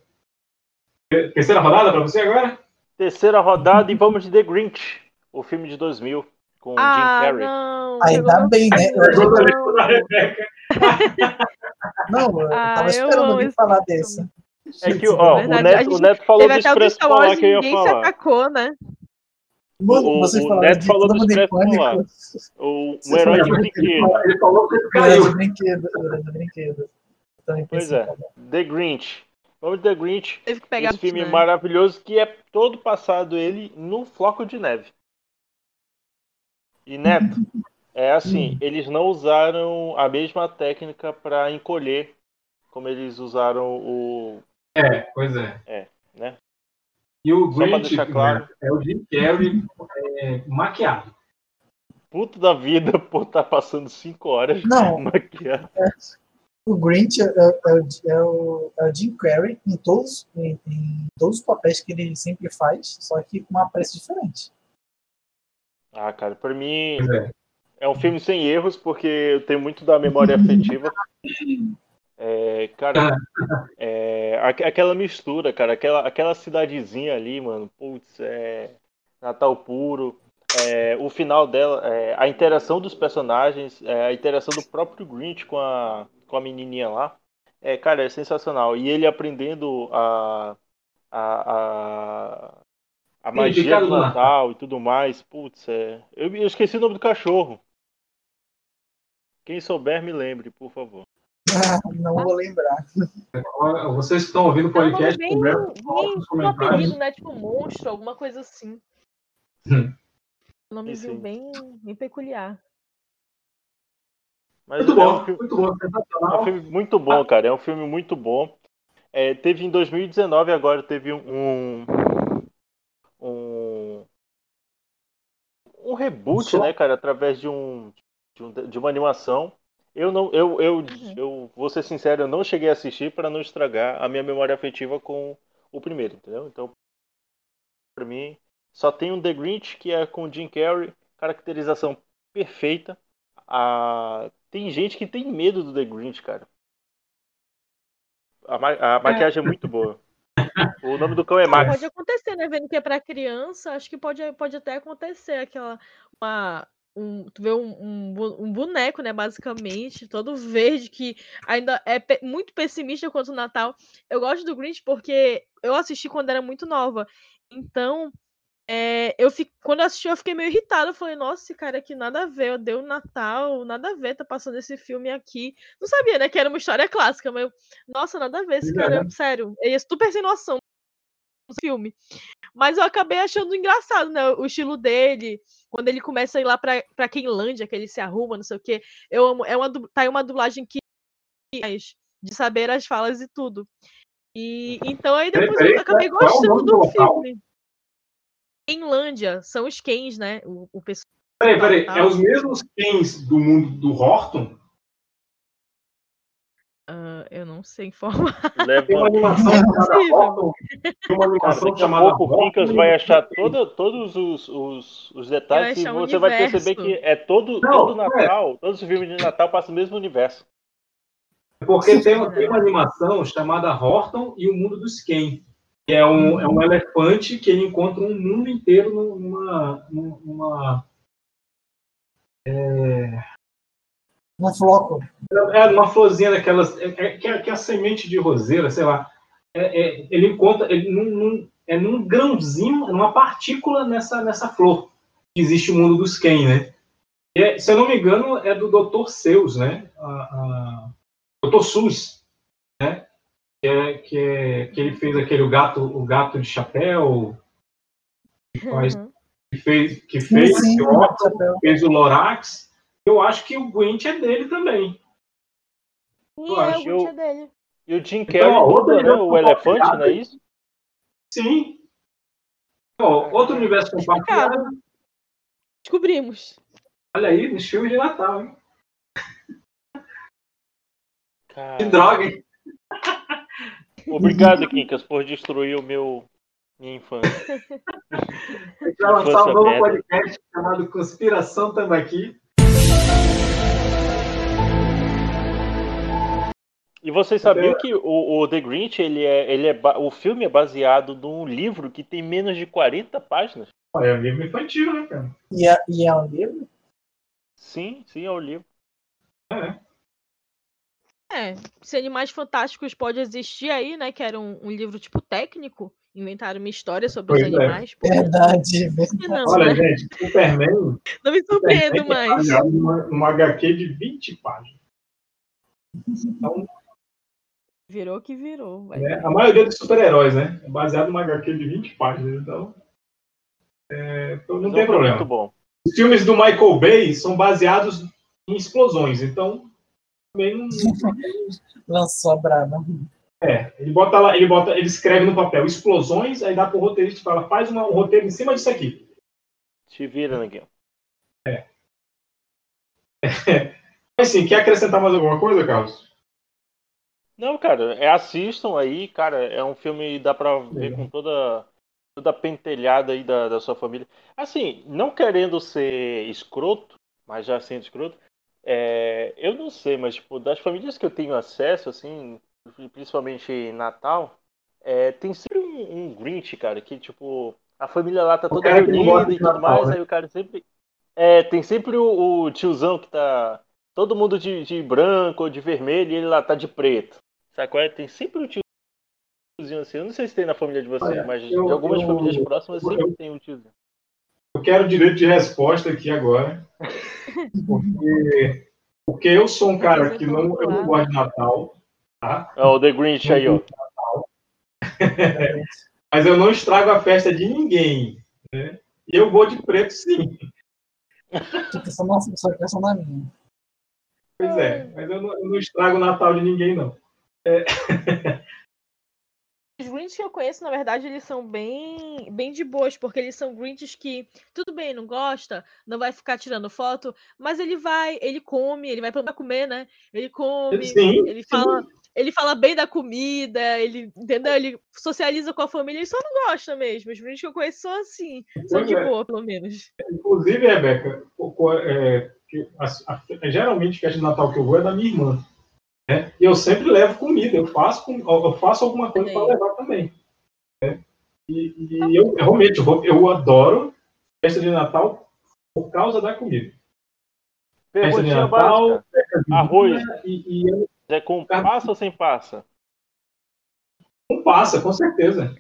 terceira rodada para você agora? Terceira rodada e vamos de The Grinch, o filme de dois mil, com o ah, Jim Carrey. Não, ainda não... bem, né? Eu não, não eu ah, tava esperando alguém falar desse. É que ó, o, Neto, gente, o Neto falou do Expresso Polar que eu ia falar. Se atacou, né? Mano, o, o Neto falou do Expresso Polar. O um herói de brinquedo. Ele falou que caiu. Brinquedo, brinquedo. Pois é, The Grinch. Vamos The Grinch, esse filme maravilhoso que é todo passado ele no Floco de Neve. E Neto, é assim, eles não usaram a mesma técnica para encolher como eles usaram o... É, pois é. É, né? E o Grinch claro, é o Jim Carrey é, maquiado. Puto da vida por estar tá passando cinco horas não. maquiado. É. O Grinch é, é, é, o, é o Jim Carrey em todos, em, em todos os papéis que ele sempre faz, só que com uma peça diferente. Ah, cara, pra mim é. é um filme sem erros, porque eu tenho muito da memória afetiva. É, cara, é, aquela mistura, cara, aquela, aquela cidadezinha ali, mano, putz, é Natal puro. É, o final dela, é, a interação dos personagens, é, a interação do próprio Grinch com a... com a menininha lá, é, cara, é sensacional. E ele aprendendo a a, a, a magia do Natal e tudo mais, putz, é... eu, eu esqueci o nome do cachorro. Quem souber, me lembre, por favor. Ah, não vou lembrar. Vocês estão ouvindo o podcast? Não, não, vem, vem um apelido, né, tipo monstro, alguma coisa assim. Hum. O nomezinho bem, bem peculiar. Mas muito, bom, é um filme, muito bom, é um filme muito bom, cara, é um filme muito bom. É, teve em dois mil e dezenove, agora teve um um, um reboot, Só? né, cara, através de um, de um de uma animação. Eu não, eu eu, uhum. eu vou ser sincero, eu não cheguei a assistir para não estragar a minha memória afetiva com o primeiro, entendeu? Então, para mim, só tem um The Grinch que é com o Jim Carrey, caracterização perfeita. A... Tem gente que tem medo do The Grinch, cara. A, ma- a maquiagem é. é muito boa. O nome do cão é Max. Pode acontecer, né? Vendo que é pra criança, acho que pode, pode até acontecer aquela... Uma, um, tu vê um, um, um boneco, né? Basicamente, todo verde, que ainda é pe- muito pessimista quanto o Natal. Eu gosto do Grinch porque eu assisti quando era muito nova. Então... É, eu fico, quando eu assisti eu fiquei meio irritada, eu falei, nossa, esse cara aqui nada a ver, eu dei o Natal, nada a ver, tá passando esse filme aqui, não sabia, né, que era uma história clássica, mas eu, nossa, nada a ver esse cara, eu, sério, ele é super sem noção do filme, mas eu acabei achando engraçado, né, o estilo dele, quando ele começa a ir lá pra, pra Quemlândia, que ele se arruma, não sei o que, eu amo, é uma, tá aí uma dublagem que de saber as falas e tudo, e então aí depois eu acabei gostando do filme. Quemlândia, são os Kens, né? O, o pessoal. Peraí, peraí, é os mesmos Kens do mundo do Horton? Uh, eu não sei informar. Leva... Tem uma animação chamada Horton. Tem uma animação Cara, chamada pouco, Horton. O Quincas vai achar toda, todos os, os, os detalhes e você vai perceber que é todo, não, todo Natal, é. todos os filmes de Natal passam no mesmo universo. Porque tem uma, tem uma animação chamada Horton e o Mundo dos Kens. É um, é um elefante que ele encontra um mundo inteiro numa... numa é... Um floco. É, uma florzinha daquelas... É, é, que, é, que é a semente de roseira, sei lá. É, é, ele encontra... Ele num, num, é num grãozinho, numa partícula nessa, nessa flor. Existe o mundo dos Ken, né? É, se eu não me engano, é do doutor Seuss, né? A, a, doutor Seuss, né? Que, é, que, é, que ele fez aquele o gato, o gato de chapéu, uhum. que fez, que fez, sim, sim, o Horton, fez o Lorax. Eu acho que o Grinch é dele também. Sim, eu acho. É, o Grinch é dele. E o Jim Carrey, então, outro, né, o elefante, não é isso? Sim. Então, outro universo compartilhado. Descobrimos. Olha aí, nos filmes de Natal, hein? Caramba. Que droga, hein? Obrigado, Quincas, por destruir o meu minha infância. Eu já lançar um novo podcast chamado Conspiração Tambaqui. E vocês sabiam que o, o The Grinch, ele é, ele é, o filme é baseado num livro que tem menos de quarenta páginas. É um livro infantil, né, cara? E é, e é um livro? Sim, sim, é um livro. É. É, se Animais Fantásticos pode existir aí, né, que era um, um livro tipo técnico, inventaram uma história sobre pois os animais. É. Pô, verdade, verdade. Não, olha, né? Gente, Superman... Não me surpreendo mais. É uma, uma agá quê de vinte páginas. Então... Virou que virou. É, a maioria dos super-heróis, né? É baseado numa agá quê de vinte páginas, então... É, então não, não tem problema. Muito bom. Os filmes do Michael Bay são baseados em explosões, então... Também não... Lançou a brava. É, ele bota lá, ele, bota, ele escreve no papel explosões, aí dá pro roteirista e fala, faz um roteiro em cima disso aqui. Te vira, Neguinho. É. É. Assim, quer acrescentar mais alguma coisa, Carlos? Não, cara, é, assistam aí, cara, é um filme, dá pra ver é. com toda, toda a pentelhada aí da, da sua família. Assim, não querendo ser escroto, mas já sendo escroto, é, eu não sei, mas tipo, das famílias que eu tenho acesso, assim, principalmente em Natal, é, tem sempre um, um Grinch, cara, que tipo, a família lá tá toda reunida e tudo mais, aí o cara sempre... É, tem sempre o, o tiozão que tá... Todo mundo de, de branco ou de vermelho e ele lá tá de preto. Sabe qual é? Tem sempre um tiozinho assim. Eu não sei se tem na família de vocês, ah, mas eu, de algumas eu, famílias próximas eu, sempre eu, tem um tiozinho. Eu quero direito de resposta aqui agora. Porque, porque eu sou um cara que não, eu não gosto de Natal. Tá? É o The Grinch aí, ó. Mas eu não estrago a festa de ninguém. Né? E eu vou de preto, sim. Nossa, essa questão não é minha. Pois é, mas eu não, eu não estrago o Natal de ninguém, não. É. Os Grinch que eu conheço, na verdade, eles são bem, bem de boas, porque eles são Grinches que, tudo bem, não gosta, não vai ficar tirando foto, mas ele vai, ele come, ele vai pra comer, né? Ele come, sim, ele, sim. Fala, ele fala bem da comida, ele, entendeu? Ele socializa com a família, ele só não gosta mesmo. Os Grinch que eu conheço são assim, são pois de é. boa, pelo menos. Inclusive, Rebeca, é... Que a, a, geralmente, festa de Natal que eu vou é da minha irmã. Né? E eu sempre levo comida, eu faço, com, eu faço alguma coisa para levar também. Né? E, e eu realmente eu, eu adoro festa de Natal por causa da comida. Festa de Natal, festa de arroz. E, e eu... É com passa ou sem passa? Com passa, com certeza.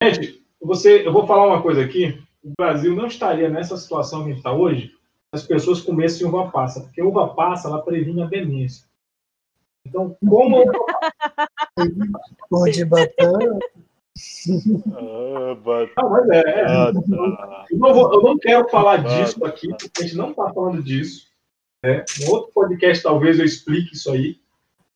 Gente, você, eu vou falar uma coisa aqui: o Brasil não estaria nessa situação que a gente está hoje. As pessoas comessem uva passa, porque uva passa, ela previne a demência. Então, como pão de batata. Ah, batata. Não, mas é, é. Eu, não vou, eu não quero falar batata. disso aqui, porque a gente não está falando disso. Né? No outro podcast, talvez eu explique isso aí.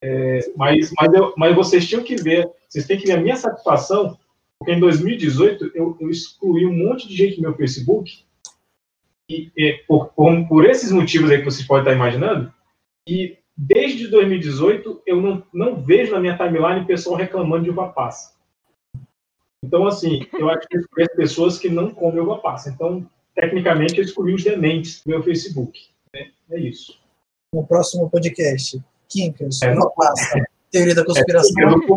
É, mas, mas, eu, mas vocês tinham que ver, vocês têm que ver a minha satisfação, porque em dois mil e dezoito eu, eu excluí um monte de gente do meu Facebook. E, e, por, por, por esses motivos aí que vocês podem estar imaginando, e desde dois mil e dezoito eu não, não vejo na minha timeline o pessoal reclamando de uva passa. Então, assim, eu acho que tem pessoas que não comem uva passa. Então, tecnicamente, eu excluí os dementes do meu Facebook. Né? É isso. No próximo podcast, Quincas, é, uva passa, é. Teoria da conspiração. É, Quincas,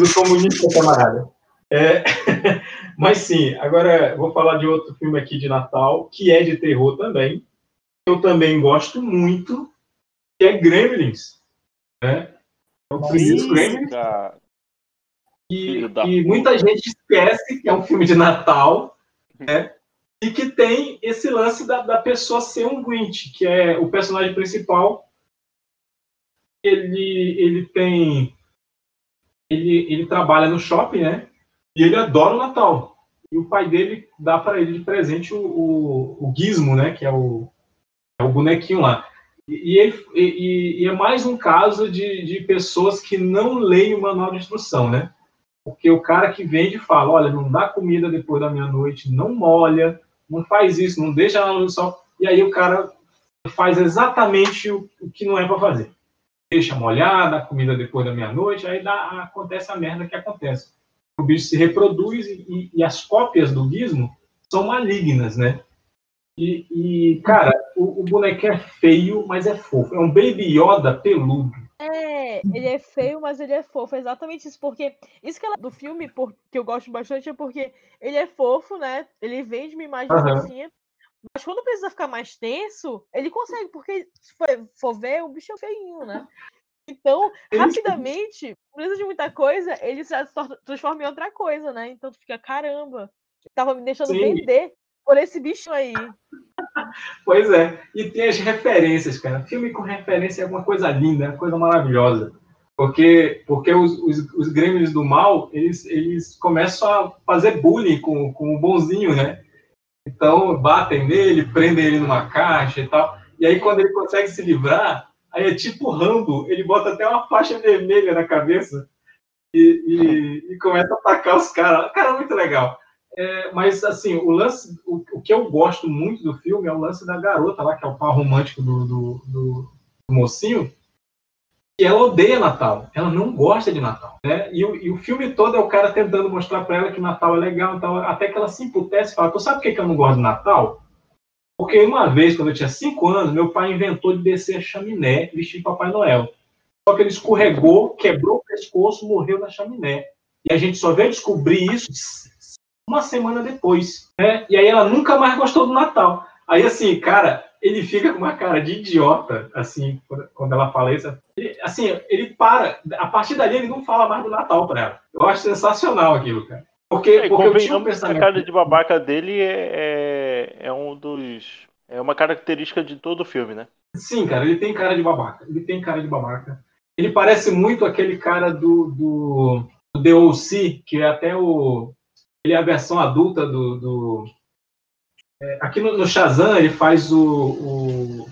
o comunista, camarada. É... Mas sim, agora vou falar de outro filme aqui de Natal, que é de terror também, que eu também gosto muito, que é Gremlins. Né? É um filme dos Gremlins. E, e muita gente esquece que é um filme de Natal, né? E que tem esse lance da, da pessoa ser um Grinch, que é o personagem principal. Ele, ele tem... Ele, ele trabalha no shopping, né? E ele adora o Natal. E o pai dele dá para ele de presente o, o, o Gizmo, né? Que é o, é o bonequinho lá. E, e, e, e é mais um caso de, de pessoas que não leem o manual de instrução, né? Porque o cara que vende fala, olha, não dá comida depois da meia-noite, não molha, não faz isso, não deixa na luz do sol. E aí o cara faz exatamente o, o que não é para fazer. Deixa molhar, dá comida depois da meia-noite, aí dá, acontece a merda que acontece. O bicho se reproduz e, e as cópias do Gizmo são malignas, né? E, e cara, O, o boneco é feio, mas é fofo. É um Baby Yoda peludo. É, ele é feio, mas ele é fofo. É exatamente isso, porque... Isso que ela, do filme, por, que eu gosto bastante, é porque ele é fofo, né? Ele vende uma imagem uhum. assim. Mas quando precisa ficar mais tenso, ele consegue, porque se for ver, o bicho é feinho, né? Então, rapidamente, não precisa de muita coisa, ele se transforma em outra coisa, né? Então tu fica, caramba, tava me deixando Sim. vender por esse bicho aí. Pois é, e tem as referências, cara. Filme com referência é uma coisa linda, uma coisa maravilhosa. Porque, porque os, os, os Gremlins do mal, eles, eles começam a fazer bullying com, com o bonzinho, né? Então, batem nele, prendem ele numa caixa e tal. E aí, quando ele consegue se livrar, aí é tipo Rambo, ele bota até uma faixa vermelha na cabeça e, e, e começa a atacar os caras. Cara, muito legal. É, mas, assim, o lance, o, o que eu gosto muito do filme é o lance da garota lá, que é o par romântico do, do, do, do mocinho, e ela odeia Natal, ela não gosta de Natal, né? E o, e o filme todo é o cara tentando mostrar pra ela que Natal é legal, então, até que ela se emputece e fala, tu sabe por que, que eu não gosto de Natal? Porque uma vez, quando eu tinha cinco anos, meu pai inventou de descer a chaminé vestido de Papai Noel. Só que ele escorregou, quebrou o pescoço, morreu na chaminé. E a gente só veio descobrir isso uma semana depois, né? E aí ela nunca mais gostou do Natal. Aí, assim, cara, ele fica com uma cara de idiota, assim, quando ela fala isso. Ele, assim, ele para. A partir dali, ele não fala mais do Natal pra ela. Eu acho sensacional aquilo, cara. Porque, é, porque eu tinha um pensamento... A cara de babaca dele é, é, é um dos... É uma característica de todo o filme, né? Sim, cara, ele tem cara de babaca. Ele tem cara de babaca. Ele parece muito aquele cara do, do, do The O C, que é até o... Ele é a versão adulta do... do é, aqui no, no Shazam, ele faz o, o, o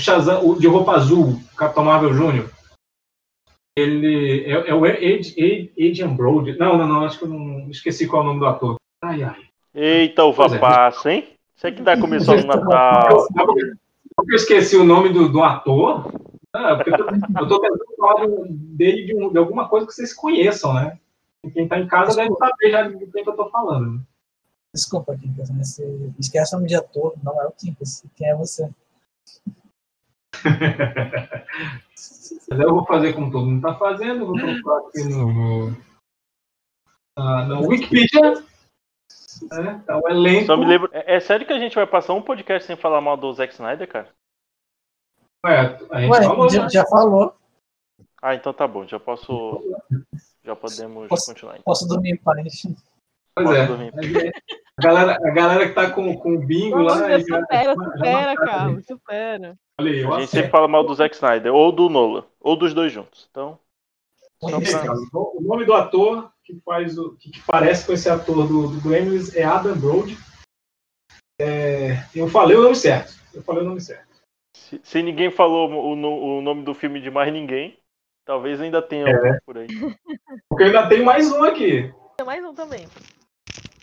Shazam o de roupa azul, Capitão Marvel Júnior Ele é, é o Adrian Brody. Não, não, não, acho que eu não esqueci qual é o nome do ator. Ai, ai. Eita, o vapaço, é. hein? Isso é que dá começando no Natal. Eu esqueci o nome do, do ator. Ah, porque eu tô, eu tô tentando falar dele de, um, de alguma coisa que vocês conheçam, né? Quem tá em casa deve saber já do que eu tô falando. Desculpa, Kinkas, mas você esquece o nome de ator, não é o Kinkas. Quem é você? Mas eu vou fazer como todo mundo está fazendo, vou colocar aqui no, ah, no Wikipedia. É, tá o elenco. Só me lembro, é, é sério que a gente vai passar um podcast sem falar mal do Zack Snyder, cara? Ué, a gente Ué, falou, já, né? já falou. Ah, então tá bom, já posso. Já podemos posso, continuar. Então. Posso dormir em paz. Pois é. A galera, a galera que tá com, com o bingo lá... Supera, já, supera, Carlos, supera. Olha aí, a gente sempre fala mal do Zack Snyder, ou do Nolan, ou dos dois juntos. Então, pra... O nome do ator que, faz o, que parece com esse ator do, do Gremlins é Adam Brody. É, eu falei o nome certo. Eu falei o nome certo. Se, se ninguém falou o, o nome do filme de mais ninguém, talvez ainda tenha é. algum por aí. Porque ainda tem mais um aqui. Tem mais um também.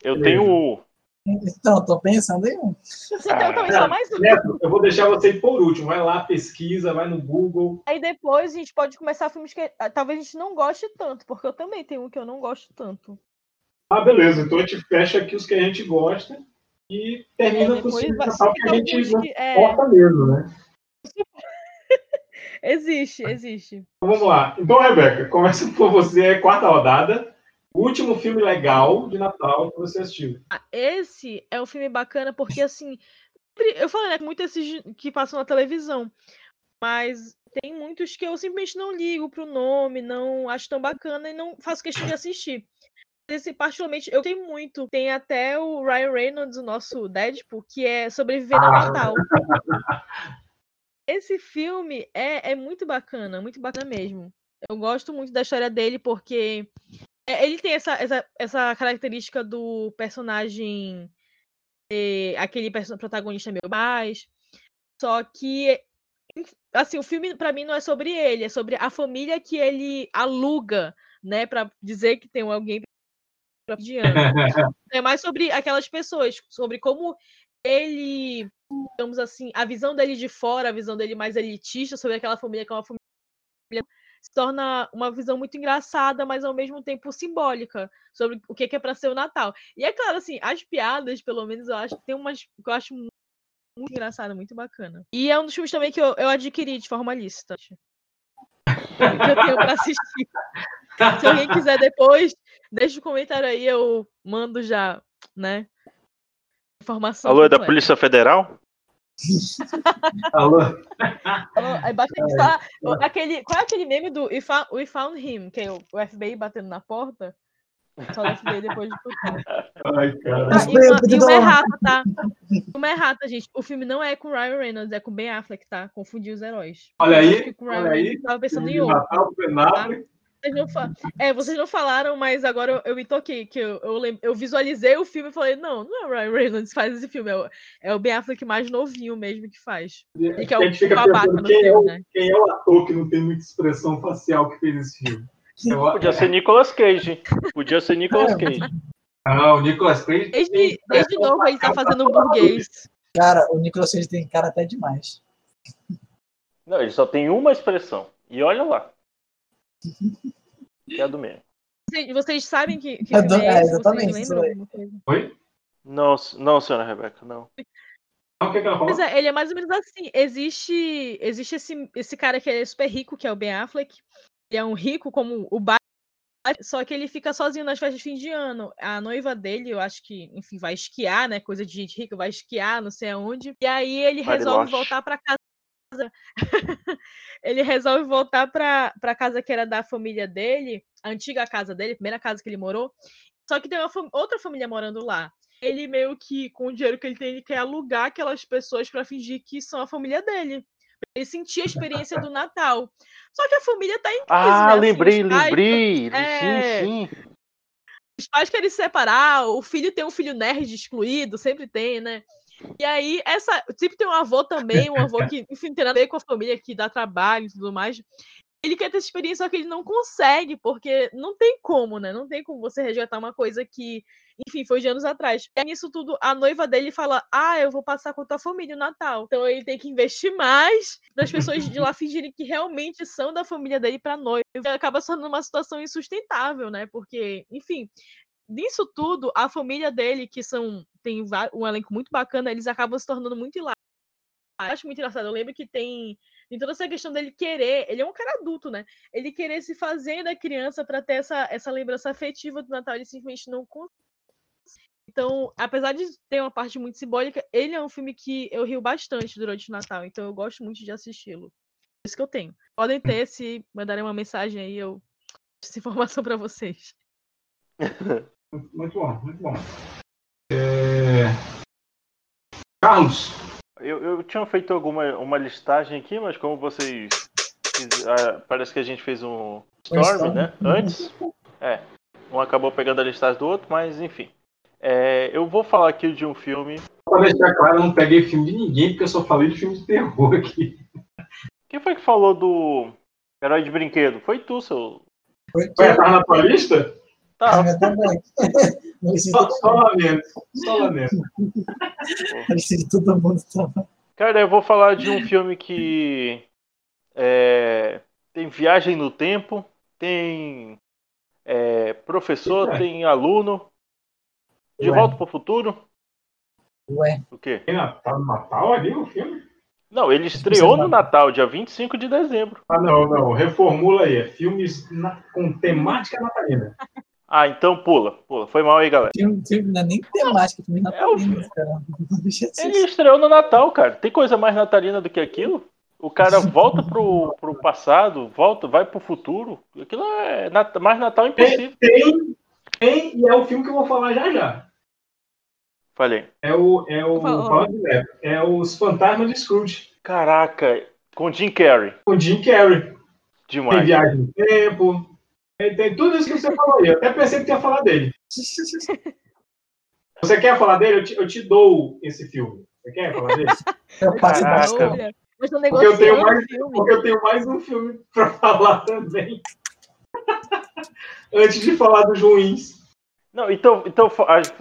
Eu tenho o... Então, tô pensando em um. Você ah, tem também só mais um. Eu vou deixar você ir por último. Vai lá, pesquisa, vai no Google. Aí depois a gente pode começar filmes que talvez a gente não goste tanto, porque eu também tenho um que eu não gosto tanto. Ah, beleza. Então a gente fecha aqui os que a gente gosta e termina é, com os que a gente gosta mesmo, né? Existe, existe. Então, vamos lá. Então, Rebeca, começa por você, quarta rodada. O último filme legal de Natal que você assistiu. Ah, esse é um filme bacana porque, assim... Eu falei, né? Muitos esses que passam na televisão. Mas tem muitos que eu simplesmente não ligo pro nome, não acho tão bacana e não faço questão de assistir. Esse, particularmente, eu tenho muito. Tem até o Ryan Reynolds, o nosso Deadpool, que é Sobreviver ah. no Natal. Esse filme é, é muito bacana, muito bacana mesmo. Eu gosto muito da história dele porque... Ele tem essa, essa, essa característica do personagem, eh, aquele person- protagonista meio mais, só que, assim, o filme pra mim não é sobre ele, é sobre a família que ele aluga, né, pra dizer que tem alguém pra é mais sobre aquelas pessoas, sobre como ele, digamos assim, a visão dele de fora, a visão dele mais elitista, sobre aquela família que é uma família... se torna uma visão muito engraçada, mas ao mesmo tempo simbólica, sobre o que é para ser o Natal. E é claro, assim, as piadas, pelo menos, eu acho que tem umas que eu acho muito engraçado, muito bacana. E é um dos filmes também que eu, eu adquiri de forma lícita. Que eu tenho pra assistir. Se alguém quiser depois, deixa o um comentário aí, eu mando já, né? Informação. Alô, é da Polícia Federal? Alô? Aí batendo lá. Aquele, qual é aquele meme do We Found Him? Que é o F B I batendo na porta? Só o F B I depois de escutar. Ai, cara. Ah, e uma, e uma errata, tá? Uma errata, gente. O filme não é com Ryan Reynolds, é com Ben Affleck, tá? Confundiu os heróis. Olha aí. Olha aí. Tava pensando em outro. Tá? Vocês não fal... É, vocês não falaram, mas agora eu, eu me toquei, que eu, eu, lem... eu visualizei o filme e falei, não, não é o Ryan Reynolds que faz esse filme, é o, é o Ben Affleck mais novinho mesmo que faz. E que é o babaca no filme, é o, né? Quem é o ator que não tem muita expressão facial que fez esse filme? Eu... Podia ser Nicolas Cage. Podia ser Nicolas Cage. Ah, o Nicolas Cage... Desde, desde novo ele tá fazendo um burguês. Cara, o Nicolas Cage tem cara até demais. Não, ele só tem uma expressão. E olha lá. Que é do meio. Vocês, vocês sabem que, que filme é, é exatamente. Oi? Não, não, senhora Rebeca, não. Não, que é que ela falou? É, ele é mais ou menos assim. Existe, existe esse, esse cara que é super rico, que é o Ben Affleck. Ele é um rico como o Batman, só que ele fica sozinho nas festas de fim de ano. A noiva dele, eu acho que, enfim, vai esquiar, né? Coisa de gente rica, vai esquiar, não sei aonde. E aí ele Mariloche. resolve voltar pra casa. Ele resolve voltar pra, pra casa que era da família dele, a antiga casa dele, a primeira casa que ele morou. Só que tem uma, outra família morando lá. Ele meio que, com o dinheiro que ele tem, ele quer alugar aquelas pessoas pra fingir que são a família dele. Ele sentia a experiência do Natal. Só que a família tá em crise, ah, né? Assim, lembrei, pais, lembrei. É... Sim, sim. Os pais querem se separar, o filho tem um filho nerd excluído, sempre tem, né? E aí, essa... sempre tem um avô também, um avô que, enfim, tem nada a ver com a família, que dá trabalho e tudo mais. Ele quer ter essa experiência, só que ele não consegue, porque não tem como, né? Não tem como você rejeitar uma coisa que, enfim, foi de anos atrás. E nisso tudo, a noiva dele fala, ah, eu vou passar com a tua família o Natal. Então ele tem que investir mais nas pessoas de lá fingirem que realmente são da família dele pra noiva. E acaba sendo uma situação insustentável, né? Porque, enfim... Nisso tudo, a família dele, que são, tem um elenco muito bacana, eles acabam se tornando muito hilários. Eu acho muito engraçado. Eu lembro que tem, tem toda essa questão dele querer... Ele é um cara adulto, né? Ele querer se fazer da criança para ter essa, essa lembrança afetiva do Natal. Ele simplesmente não consegue. Então, apesar de ter uma parte muito simbólica, ele é um filme que eu rio bastante durante o Natal. Então, eu gosto muito de assisti-lo. É isso que eu tenho. Podem ter, se mandarem uma mensagem aí, eu deixo essa informação para vocês. Muito bom, muito bom. É... Carlos? Eu, eu tinha feito alguma uma listagem aqui, mas como vocês... Fiz, ah, parece que a gente fez um storm, né? Antes. É. Um acabou pegando a listagem do outro, mas enfim. É, eu vou falar aqui de um filme... Pra deixar claro, eu não peguei filme de ninguém, porque eu só falei de filme de terror aqui. Quem foi que falou do Herói de Brinquedo? Foi tu, seu... Foi tu. Vai na tua lista? Tá. Só, só lamento, só lamento. Todo mundo tá. Cara, eu vou falar de um filme que é, tem viagem no tempo, tem é, professor, Ué. tem aluno. De Ué. Volta pro Futuro. Ué. O quê? Tá no Natal ali o filme? Não, ele estreou no Natal, dia vinte e cinco de dezembro. Ah, não, não. Reformula aí. É filmes na, com temática natalina. Ah, então pula, pula. Foi mal aí, galera. Filme, filme não é nem temática, filme natalina, é, cara. Ele estreou no Natal, cara. Tem coisa mais natalina do que aquilo? O cara volta pro, pro passado, volta, vai pro futuro. Aquilo é nat- mais Natal impossível. Tem, tem, e é o filme que eu vou falar já já. Falei. É o, é o, é os Fantasmas de Scrooge. Caraca, com Jim Carrey. Com Jim Carrey. Demais. Tem viagem no tempo. Tem tudo isso que você falou aí. Eu até pensei que ia falar dele. Você quer falar dele? Eu te, eu te dou esse filme. Você quer falar dele? Caraca. Porque eu tenho mais, porque eu tenho mais um filme pra falar também. Antes de falar dos ruins. Não, então, então faz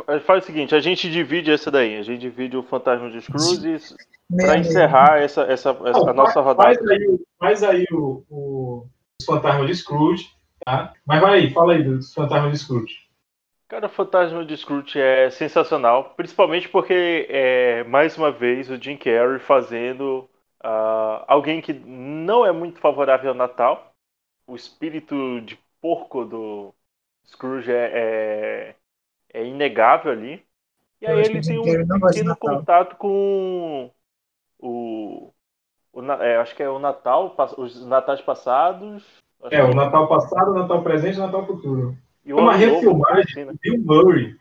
o seguinte, a gente divide essa daí, a gente divide o Fantasma de Scrooge para encerrar essa, essa, essa não, a nossa rodada. Faz aí, faz aí o, o Fantasma de Scrooge, tá? Mas vai aí, fala aí do Fantasma de Scrooge. Cara, o Fantasma de Scrooge é sensacional, principalmente porque é mais uma vez o Jim Carrey fazendo ah, alguém que não é muito favorável ao Natal. O espírito de porco do Scrooge é, é, é inegável ali. E aí ele tem um pequeno contato com o, o na- é, acho que é o Natal, pass- os Natais passados. acho É, o que- Natal passado, o Natal presente e o Natal futuro. E o Tem uma Ano Novo, assim, refilmagem né? do Bill Murray,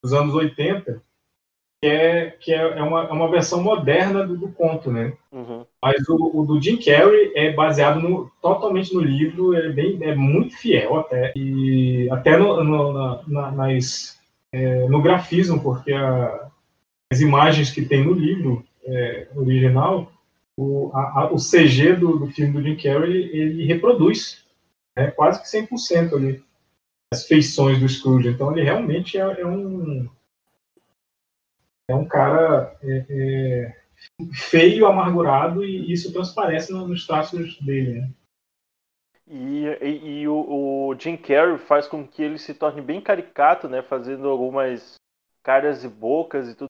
dos anos oitenta, que é, que é, é uma, é uma versão moderna do, do conto, né? Uhum. Mas o, o do Jim Carrey é baseado no, totalmente no livro, é, bem, é muito fiel até. E até no, no, na- na- nas, é, no grafismo, porque a- as imagens que tem no livro é, original, o, a- a- o C G do, do filme do Jim Carrey, ele reproduz, né, quase que cem por cento ali as feições do Scrooge. Então ele realmente é, é um é um cara é, é, feio, amargurado, e isso transparece no- nos traços dele, né? E, e- e o, o Jim Carrey faz com que ele se torne bem caricato, né? Fazendo algumas caras e bocas e tudo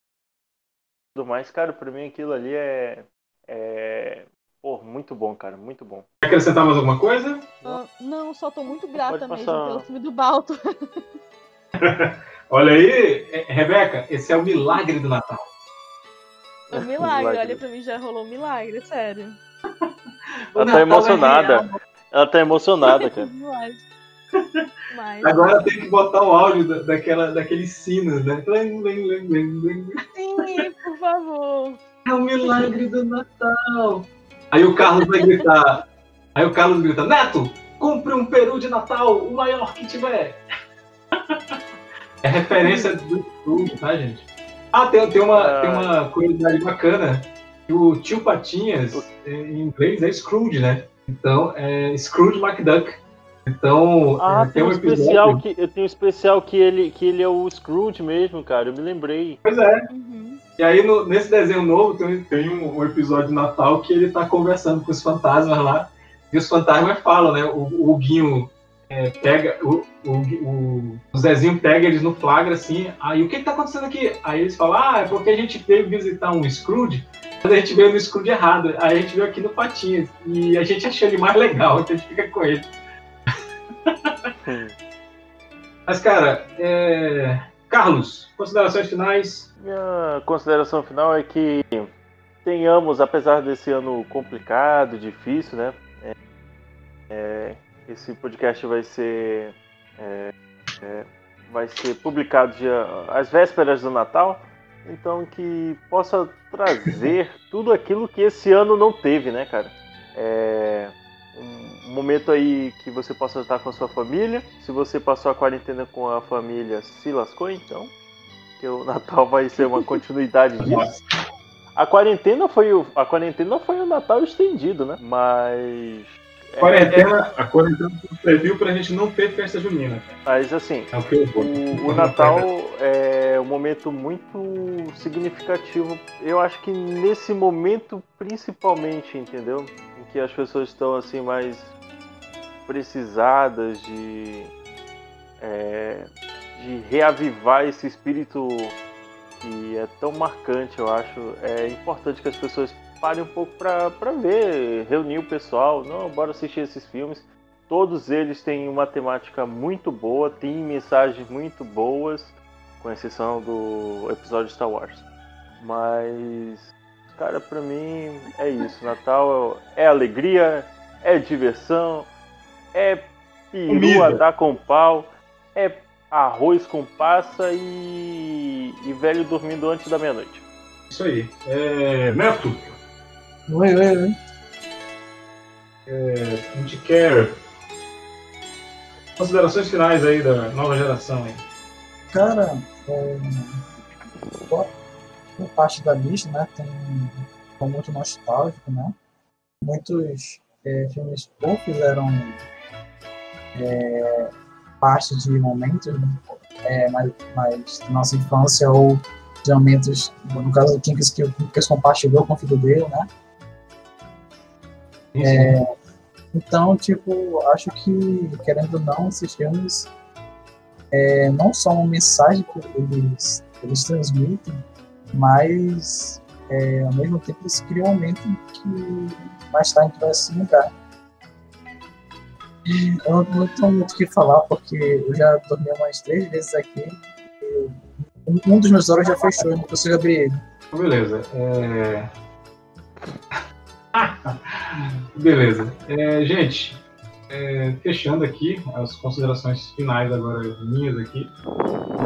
mais. Cara, pra mim aquilo ali é... é... Pô, muito bom, cara. Muito bom. Quer acrescentar mais alguma coisa? Ah, não, só tô muito grata Pode mesmo passar. pelo filme do Balto. Olha aí, é, Rebeca, esse é o milagre do Natal. É um milagre, Milagre. olha, pra mim já rolou um milagre, sério. O Ela tá Natal é emocionada. real, Ela tá emocionada, cara. Milagre. Mas, agora tem que botar o áudio da- daquela, daqueles sinos, né? Lem, lem, lem, lem, lem. sim, por favor. É o milagre do Natal. Aí o Carlos vai gritar. Aí o Carlos grita: Neto, compre um peru de Natal, o maior que tiver. É referência do YouTube, tá, gente? Ah, tem, tem uma, tem uma curiosidade bacana. Que o tio Patinhas, em inglês, é Scrooge, né? Então, é Scrooge McDuck. Então, Ah, é, tem tem um um especial episódio. que... Eu tenho um especial que ele, que ele é o Scrooge mesmo, cara. Eu me lembrei. Pois é. Uhum. E aí, no- nesse desenho novo, tem, tem um, um episódio de Natal que ele tá conversando com os fantasmas lá. E os fantasmas falam, né? O, o Guinho é, pega. O, o, Gui- o- o Zezinho pega eles no flagra assim. Aí, o que que tá acontecendo aqui? Aí eles falam: ah, é porque a gente veio visitar um Scrooge, mas a gente veio no Scrooge errado. Aí a gente veio aqui no Patinhas. E a gente achou ele mais legal, então a gente fica com ele. Mas, cara, é... Carlos, considerações finais. Minha consideração final é que tenhamos, apesar desse ano complicado, difícil, né? É, é, esse podcast vai ser é, é, vai ser publicado dia, às vésperas do Natal, então que possa trazer tudo aquilo que esse ano não teve, né, cara? É, um momento aí que você possa estar com a sua família. Se você passou a quarentena com a família, se lascou, então. Porque o Natal vai ser uma continuidade disso. A quarentena foi o, a quarentena foi o Natal estendido, né? Mas. é- Quarentena, a quarentena previu pra gente não ter festa junina. é- mas assim, É o que eu vou. o, o Natal é um momento muito significativo. Eu acho que nesse momento, principalmente, entendeu? Em que as pessoas estão assim mais precisadas de. é, de reavivar esse espírito que é tão marcante, eu acho. É importante que as pessoas parem um pouco pra, pra ver, reunir o pessoal, não, bora assistir esses filmes. Todos eles têm uma temática muito boa, têm mensagens muito boas, com exceção do episódio Star Wars. Mas, cara, pra mim é isso. Natal é alegria, é diversão, é perua Comida. dar com pau, é arroz com passa e, e velho dormindo antes da meia-noite. Isso aí. É, Neto, Oi, oi, oi. a gente quer considerações finais aí da nova geração. Aí. Cara, é, boa parte da lista, né, tem ficou muito nostálgico, né? Muitos é, filmes ou fizeram é, parte de momentos é, mais, mais da nossa infância ou de momentos, no caso do Kinks, que o Kinks compartilhou com o filho dele, né? Então, tipo, acho que, querendo ou não, esses filmes é, não só uma mensagem que eles, eles transmitem, mas é, ao mesmo tempo eles criam um momento que mais tarde vai se mudar. Eu não tenho muito o que falar, porque eu já dormi umas três vezes aqui. Eu, um dos meus olhos já fechou, eu não consigo abrir ele. Beleza. É... Beleza. É, gente, é, fechando aqui as considerações finais agora minhas aqui.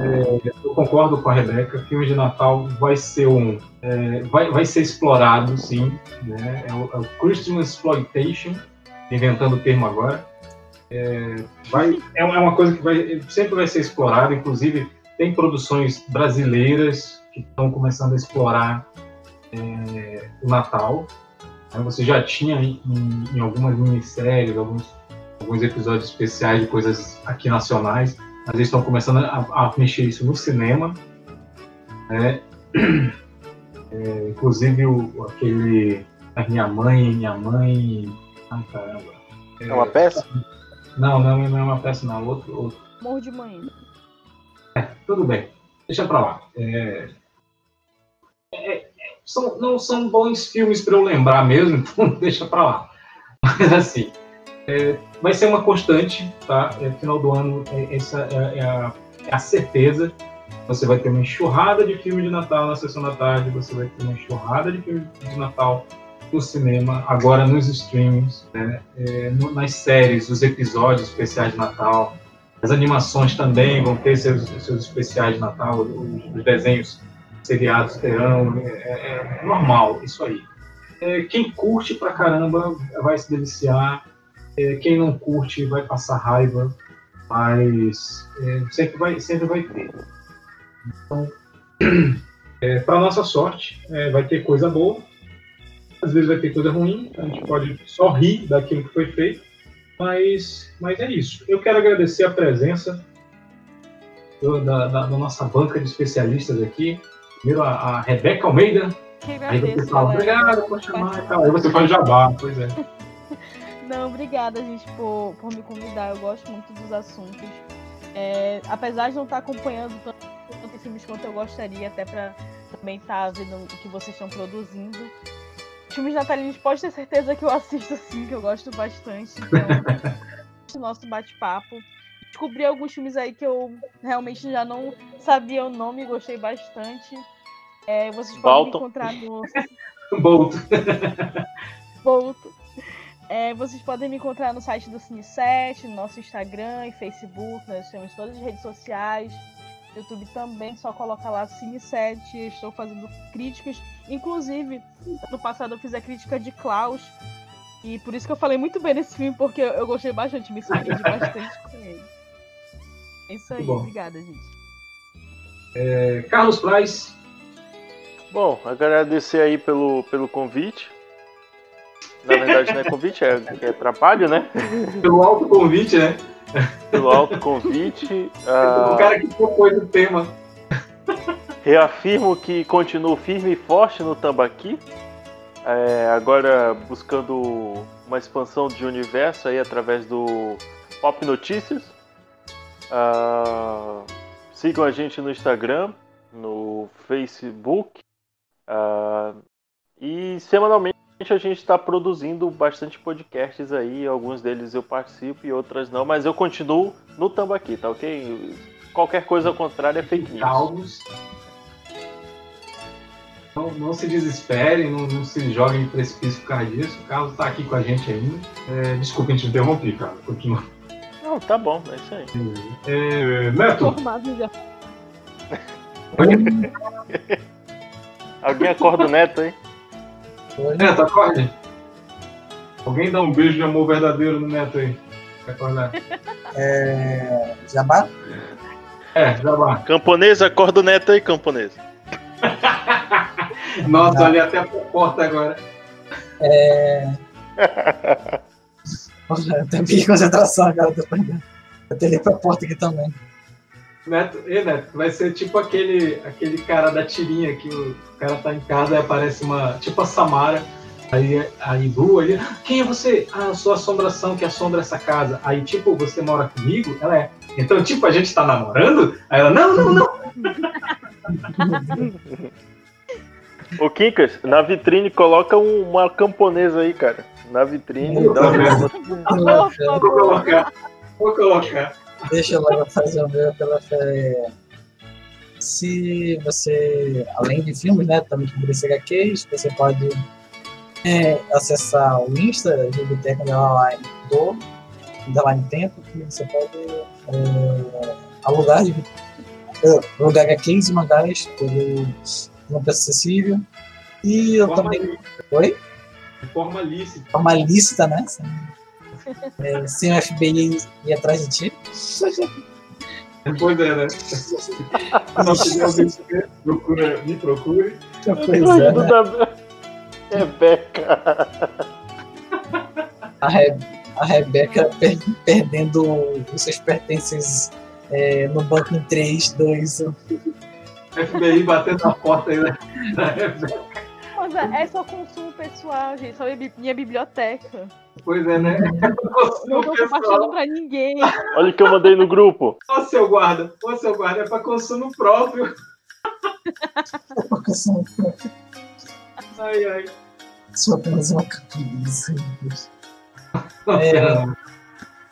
É, eu concordo com a Rebeca. Filme de Natal vai ser um... É, vai, vai ser explorado, sim. Né? É, o, é o Christmas Exploitation, inventando o termo agora. É, vai, é uma coisa que vai, sempre vai ser explorada, inclusive tem produções brasileiras que estão começando a explorar é, o Natal. Você já tinha em, em algumas minisséries, alguns, alguns episódios especiais de coisas aqui nacionais, mas eles estão começando a, a mexer isso no cinema. É, é, inclusive o, aquele a Minha Mãe, Minha Mãe... Ai, caramba. É, é uma peça? Não, não, não é uma peça, não. Outro, outro. Morro de Mãe. É, tudo bem. Deixa pra lá. É... É, são, não são bons filmes pra eu lembrar mesmo, então deixa pra lá. Mas assim, é, vai ser uma constante, tá? É, final do ano, é, essa é, é, a, é a certeza. Você vai ter uma enxurrada de filme de Natal na sessão da tarde, você vai ter uma enxurrada de filme de Natal no cinema, agora nos streams, né? É, no, nas séries, os episódios especiais de Natal, as animações também vão ter seus, seus especiais de Natal, os, os desenhos seriados terão, é, é normal, isso aí. É, quem curte pra caramba vai se deliciar, é, quem não curte vai passar raiva, mas é, sempre, vai, sempre vai ter. Então, é, pra nossa sorte, é, vai ter coisa boa, às vezes vai ter coisa ruim, a gente pode só rir daquilo que foi feito, mas, mas é isso. Eu quero agradecer a presença do, da, da, da nossa banca de especialistas aqui, primeiro a, a Rebeca Almeida, que aí você fala, obrigado por chamar, e tal. Aí você faz jabá, pois é. Não, obrigada, gente, por, por me convidar, eu gosto muito dos assuntos, é, apesar de não estar acompanhando tanto, tanto filmes quanto eu gostaria, até para também estar vendo o que vocês estão produzindo. Filmes natalinos, pode ter certeza que eu assisto sim, que eu gosto bastante. Então, nosso bate-papo. Descobri alguns filmes aí que eu realmente já não sabia o nome, gostei bastante. É, vocês podem me encontrar no... Bolto. Bolto. É, vocês podem me encontrar no site do Cine sete, no nosso Instagram e Facebook, nós temos todas as redes sociais. YouTube também, só coloca lá Cine sete, estou fazendo críticas. Inclusive, ano passado eu fiz a crítica de Klaus, e por isso que eu falei muito bem nesse filme, porque eu gostei bastante, me surpreendi bastante com ele. É isso aí, obrigada, gente. É, Carlos Praes. Bom, agradecer aí pelo, pelo convite. Na verdade não é convite, é, é trabalho, né? Pelo alto convite, né? Pelo autoconvite. O uh... cara que propôs o tema. Reafirmo que continuo firme e forte no Tambaqui. É, agora buscando uma expansão de universo aí através do Pop Notícias. Uh... Sigam a gente no Instagram, no Facebook. Uh... E semanalmente a gente está produzindo bastante podcasts aí, alguns deles eu participo e outras não, mas eu continuo no Tambaqui, tá ok? Qualquer coisa ao contrário é fake news. Não, não se desesperem, não, não se joguem em precipício por causa disso, o Carlos está aqui com a gente ainda. É, desculpa, a gente interrompi, cara, continua. Não, tá bom, é isso aí. É, é, Neto! Alguém acorda o Neto, hein? Neto, acorde. Alguém dá um beijo de amor verdadeiro no Neto aí. Vai acordar. É... Jabá? É, Jabá. Camponês, acorda o Neto aí, camponês. Nossa, olha até a porta agora. É... Eu tenho que concentração, cara. Eu tenho que ir pra porta aqui também. Neto, e Neto, vai ser tipo aquele, aquele cara da tirinha que o cara tá em casa e aparece uma, tipo a Samara, aí a Hindu, aí, quem é você? Ah, eu sou a assombração que assombra essa casa. Aí tipo, você mora comigo? Ela é, Então, tipo, a gente tá namorando? Aí ela, não, não, não. Ô, Kinkas, na vitrine coloca uma camponesa aí, cara. Na vitrine. Dá uma... Vou colocar. Vou colocar. Deixa eu fazer o meu pela fé. Se você, além de filmes, né, também publica H Qs, você pode é, acessar o Insta, a biblioteca online do Underline Tempo, que você pode é, alugar, é, alugar H Qs e mandar pelo não preço acessível. E eu forma também. Lícita. Oi? De forma lícita. De forma lícita, né? Sem, é, sem o F B I ir atrás de ti. Pois é, né? Se não tiver alguém que quer, procura, me procure. Pois é, né? Rebeca. A, Re... a Rebeca per... perdendo os seus pertences é, no banco em três, dois, um. F B I batendo na porta aí, né? Da Rebeca. Pois é, é só consumo pessoal, gente. Só minha biblioteca. Pois é, né? Não tô compartilhando pra ninguém. Olha o que eu mandei no grupo. Ô, seu guarda. Ô, seu guarda. É pra consumo próprio. É pra consumo próprio. Ai, ai. Só apenas uma cabeça. É...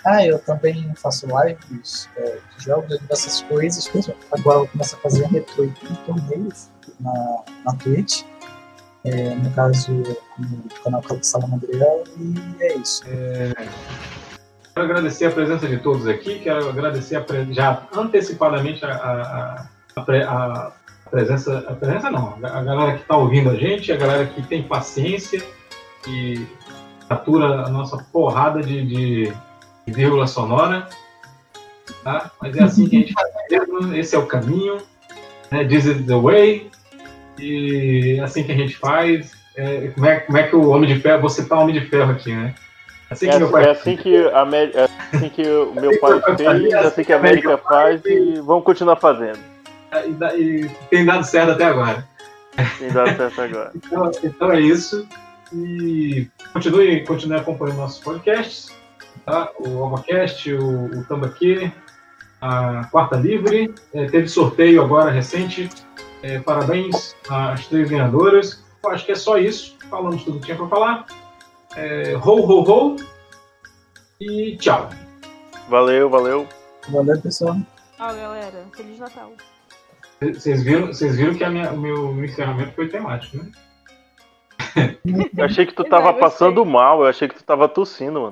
Ah, eu também faço lives é, de jogos, de diversas coisas. Agora eu começo a fazer retweet em torneios na, na Twitch. É, no caso, no canal Carlos Salamandreal, e é isso. É... Quero agradecer a presença de todos aqui, quero agradecer a pre... já antecipadamente a, a, a, pre... a presença, a presença não, a galera que está ouvindo a gente, a galera que tem paciência e atura a nossa porrada de, de vírgula sonora, tá? Mas é assim que a gente faz, esse é o caminho, né? This is the way. E assim que a gente faz, é, como, é, como é que o Homem de Ferro, vou citar o Homem de Ferro aqui, né? Assim que é, meu pai é assim que, a, é assim que o meu assim pai fez, fazia, assim, assim que a América, América faz, faz e vamos continuar fazendo. E, e tem dado certo até agora. Tem dado certo agora. então, então é isso. E continue, continue acompanhando nossos podcasts, tá? O Almacast, o, o Tambaqui, a Quarta Livre. É, teve sorteio agora recente. É, parabéns às três ganhadoras. Eu acho que é só isso. Falamos tudo que tinha para falar. É, ho, ho, ho. E tchau. Valeu, valeu. Valeu, pessoal. Tchau, galera. Feliz Natal. Vocês viram, viram que a minha, o meu encerramento foi temático, né? Eu achei que tu tava passando mal. Eu achei que tu tava tossindo, mano.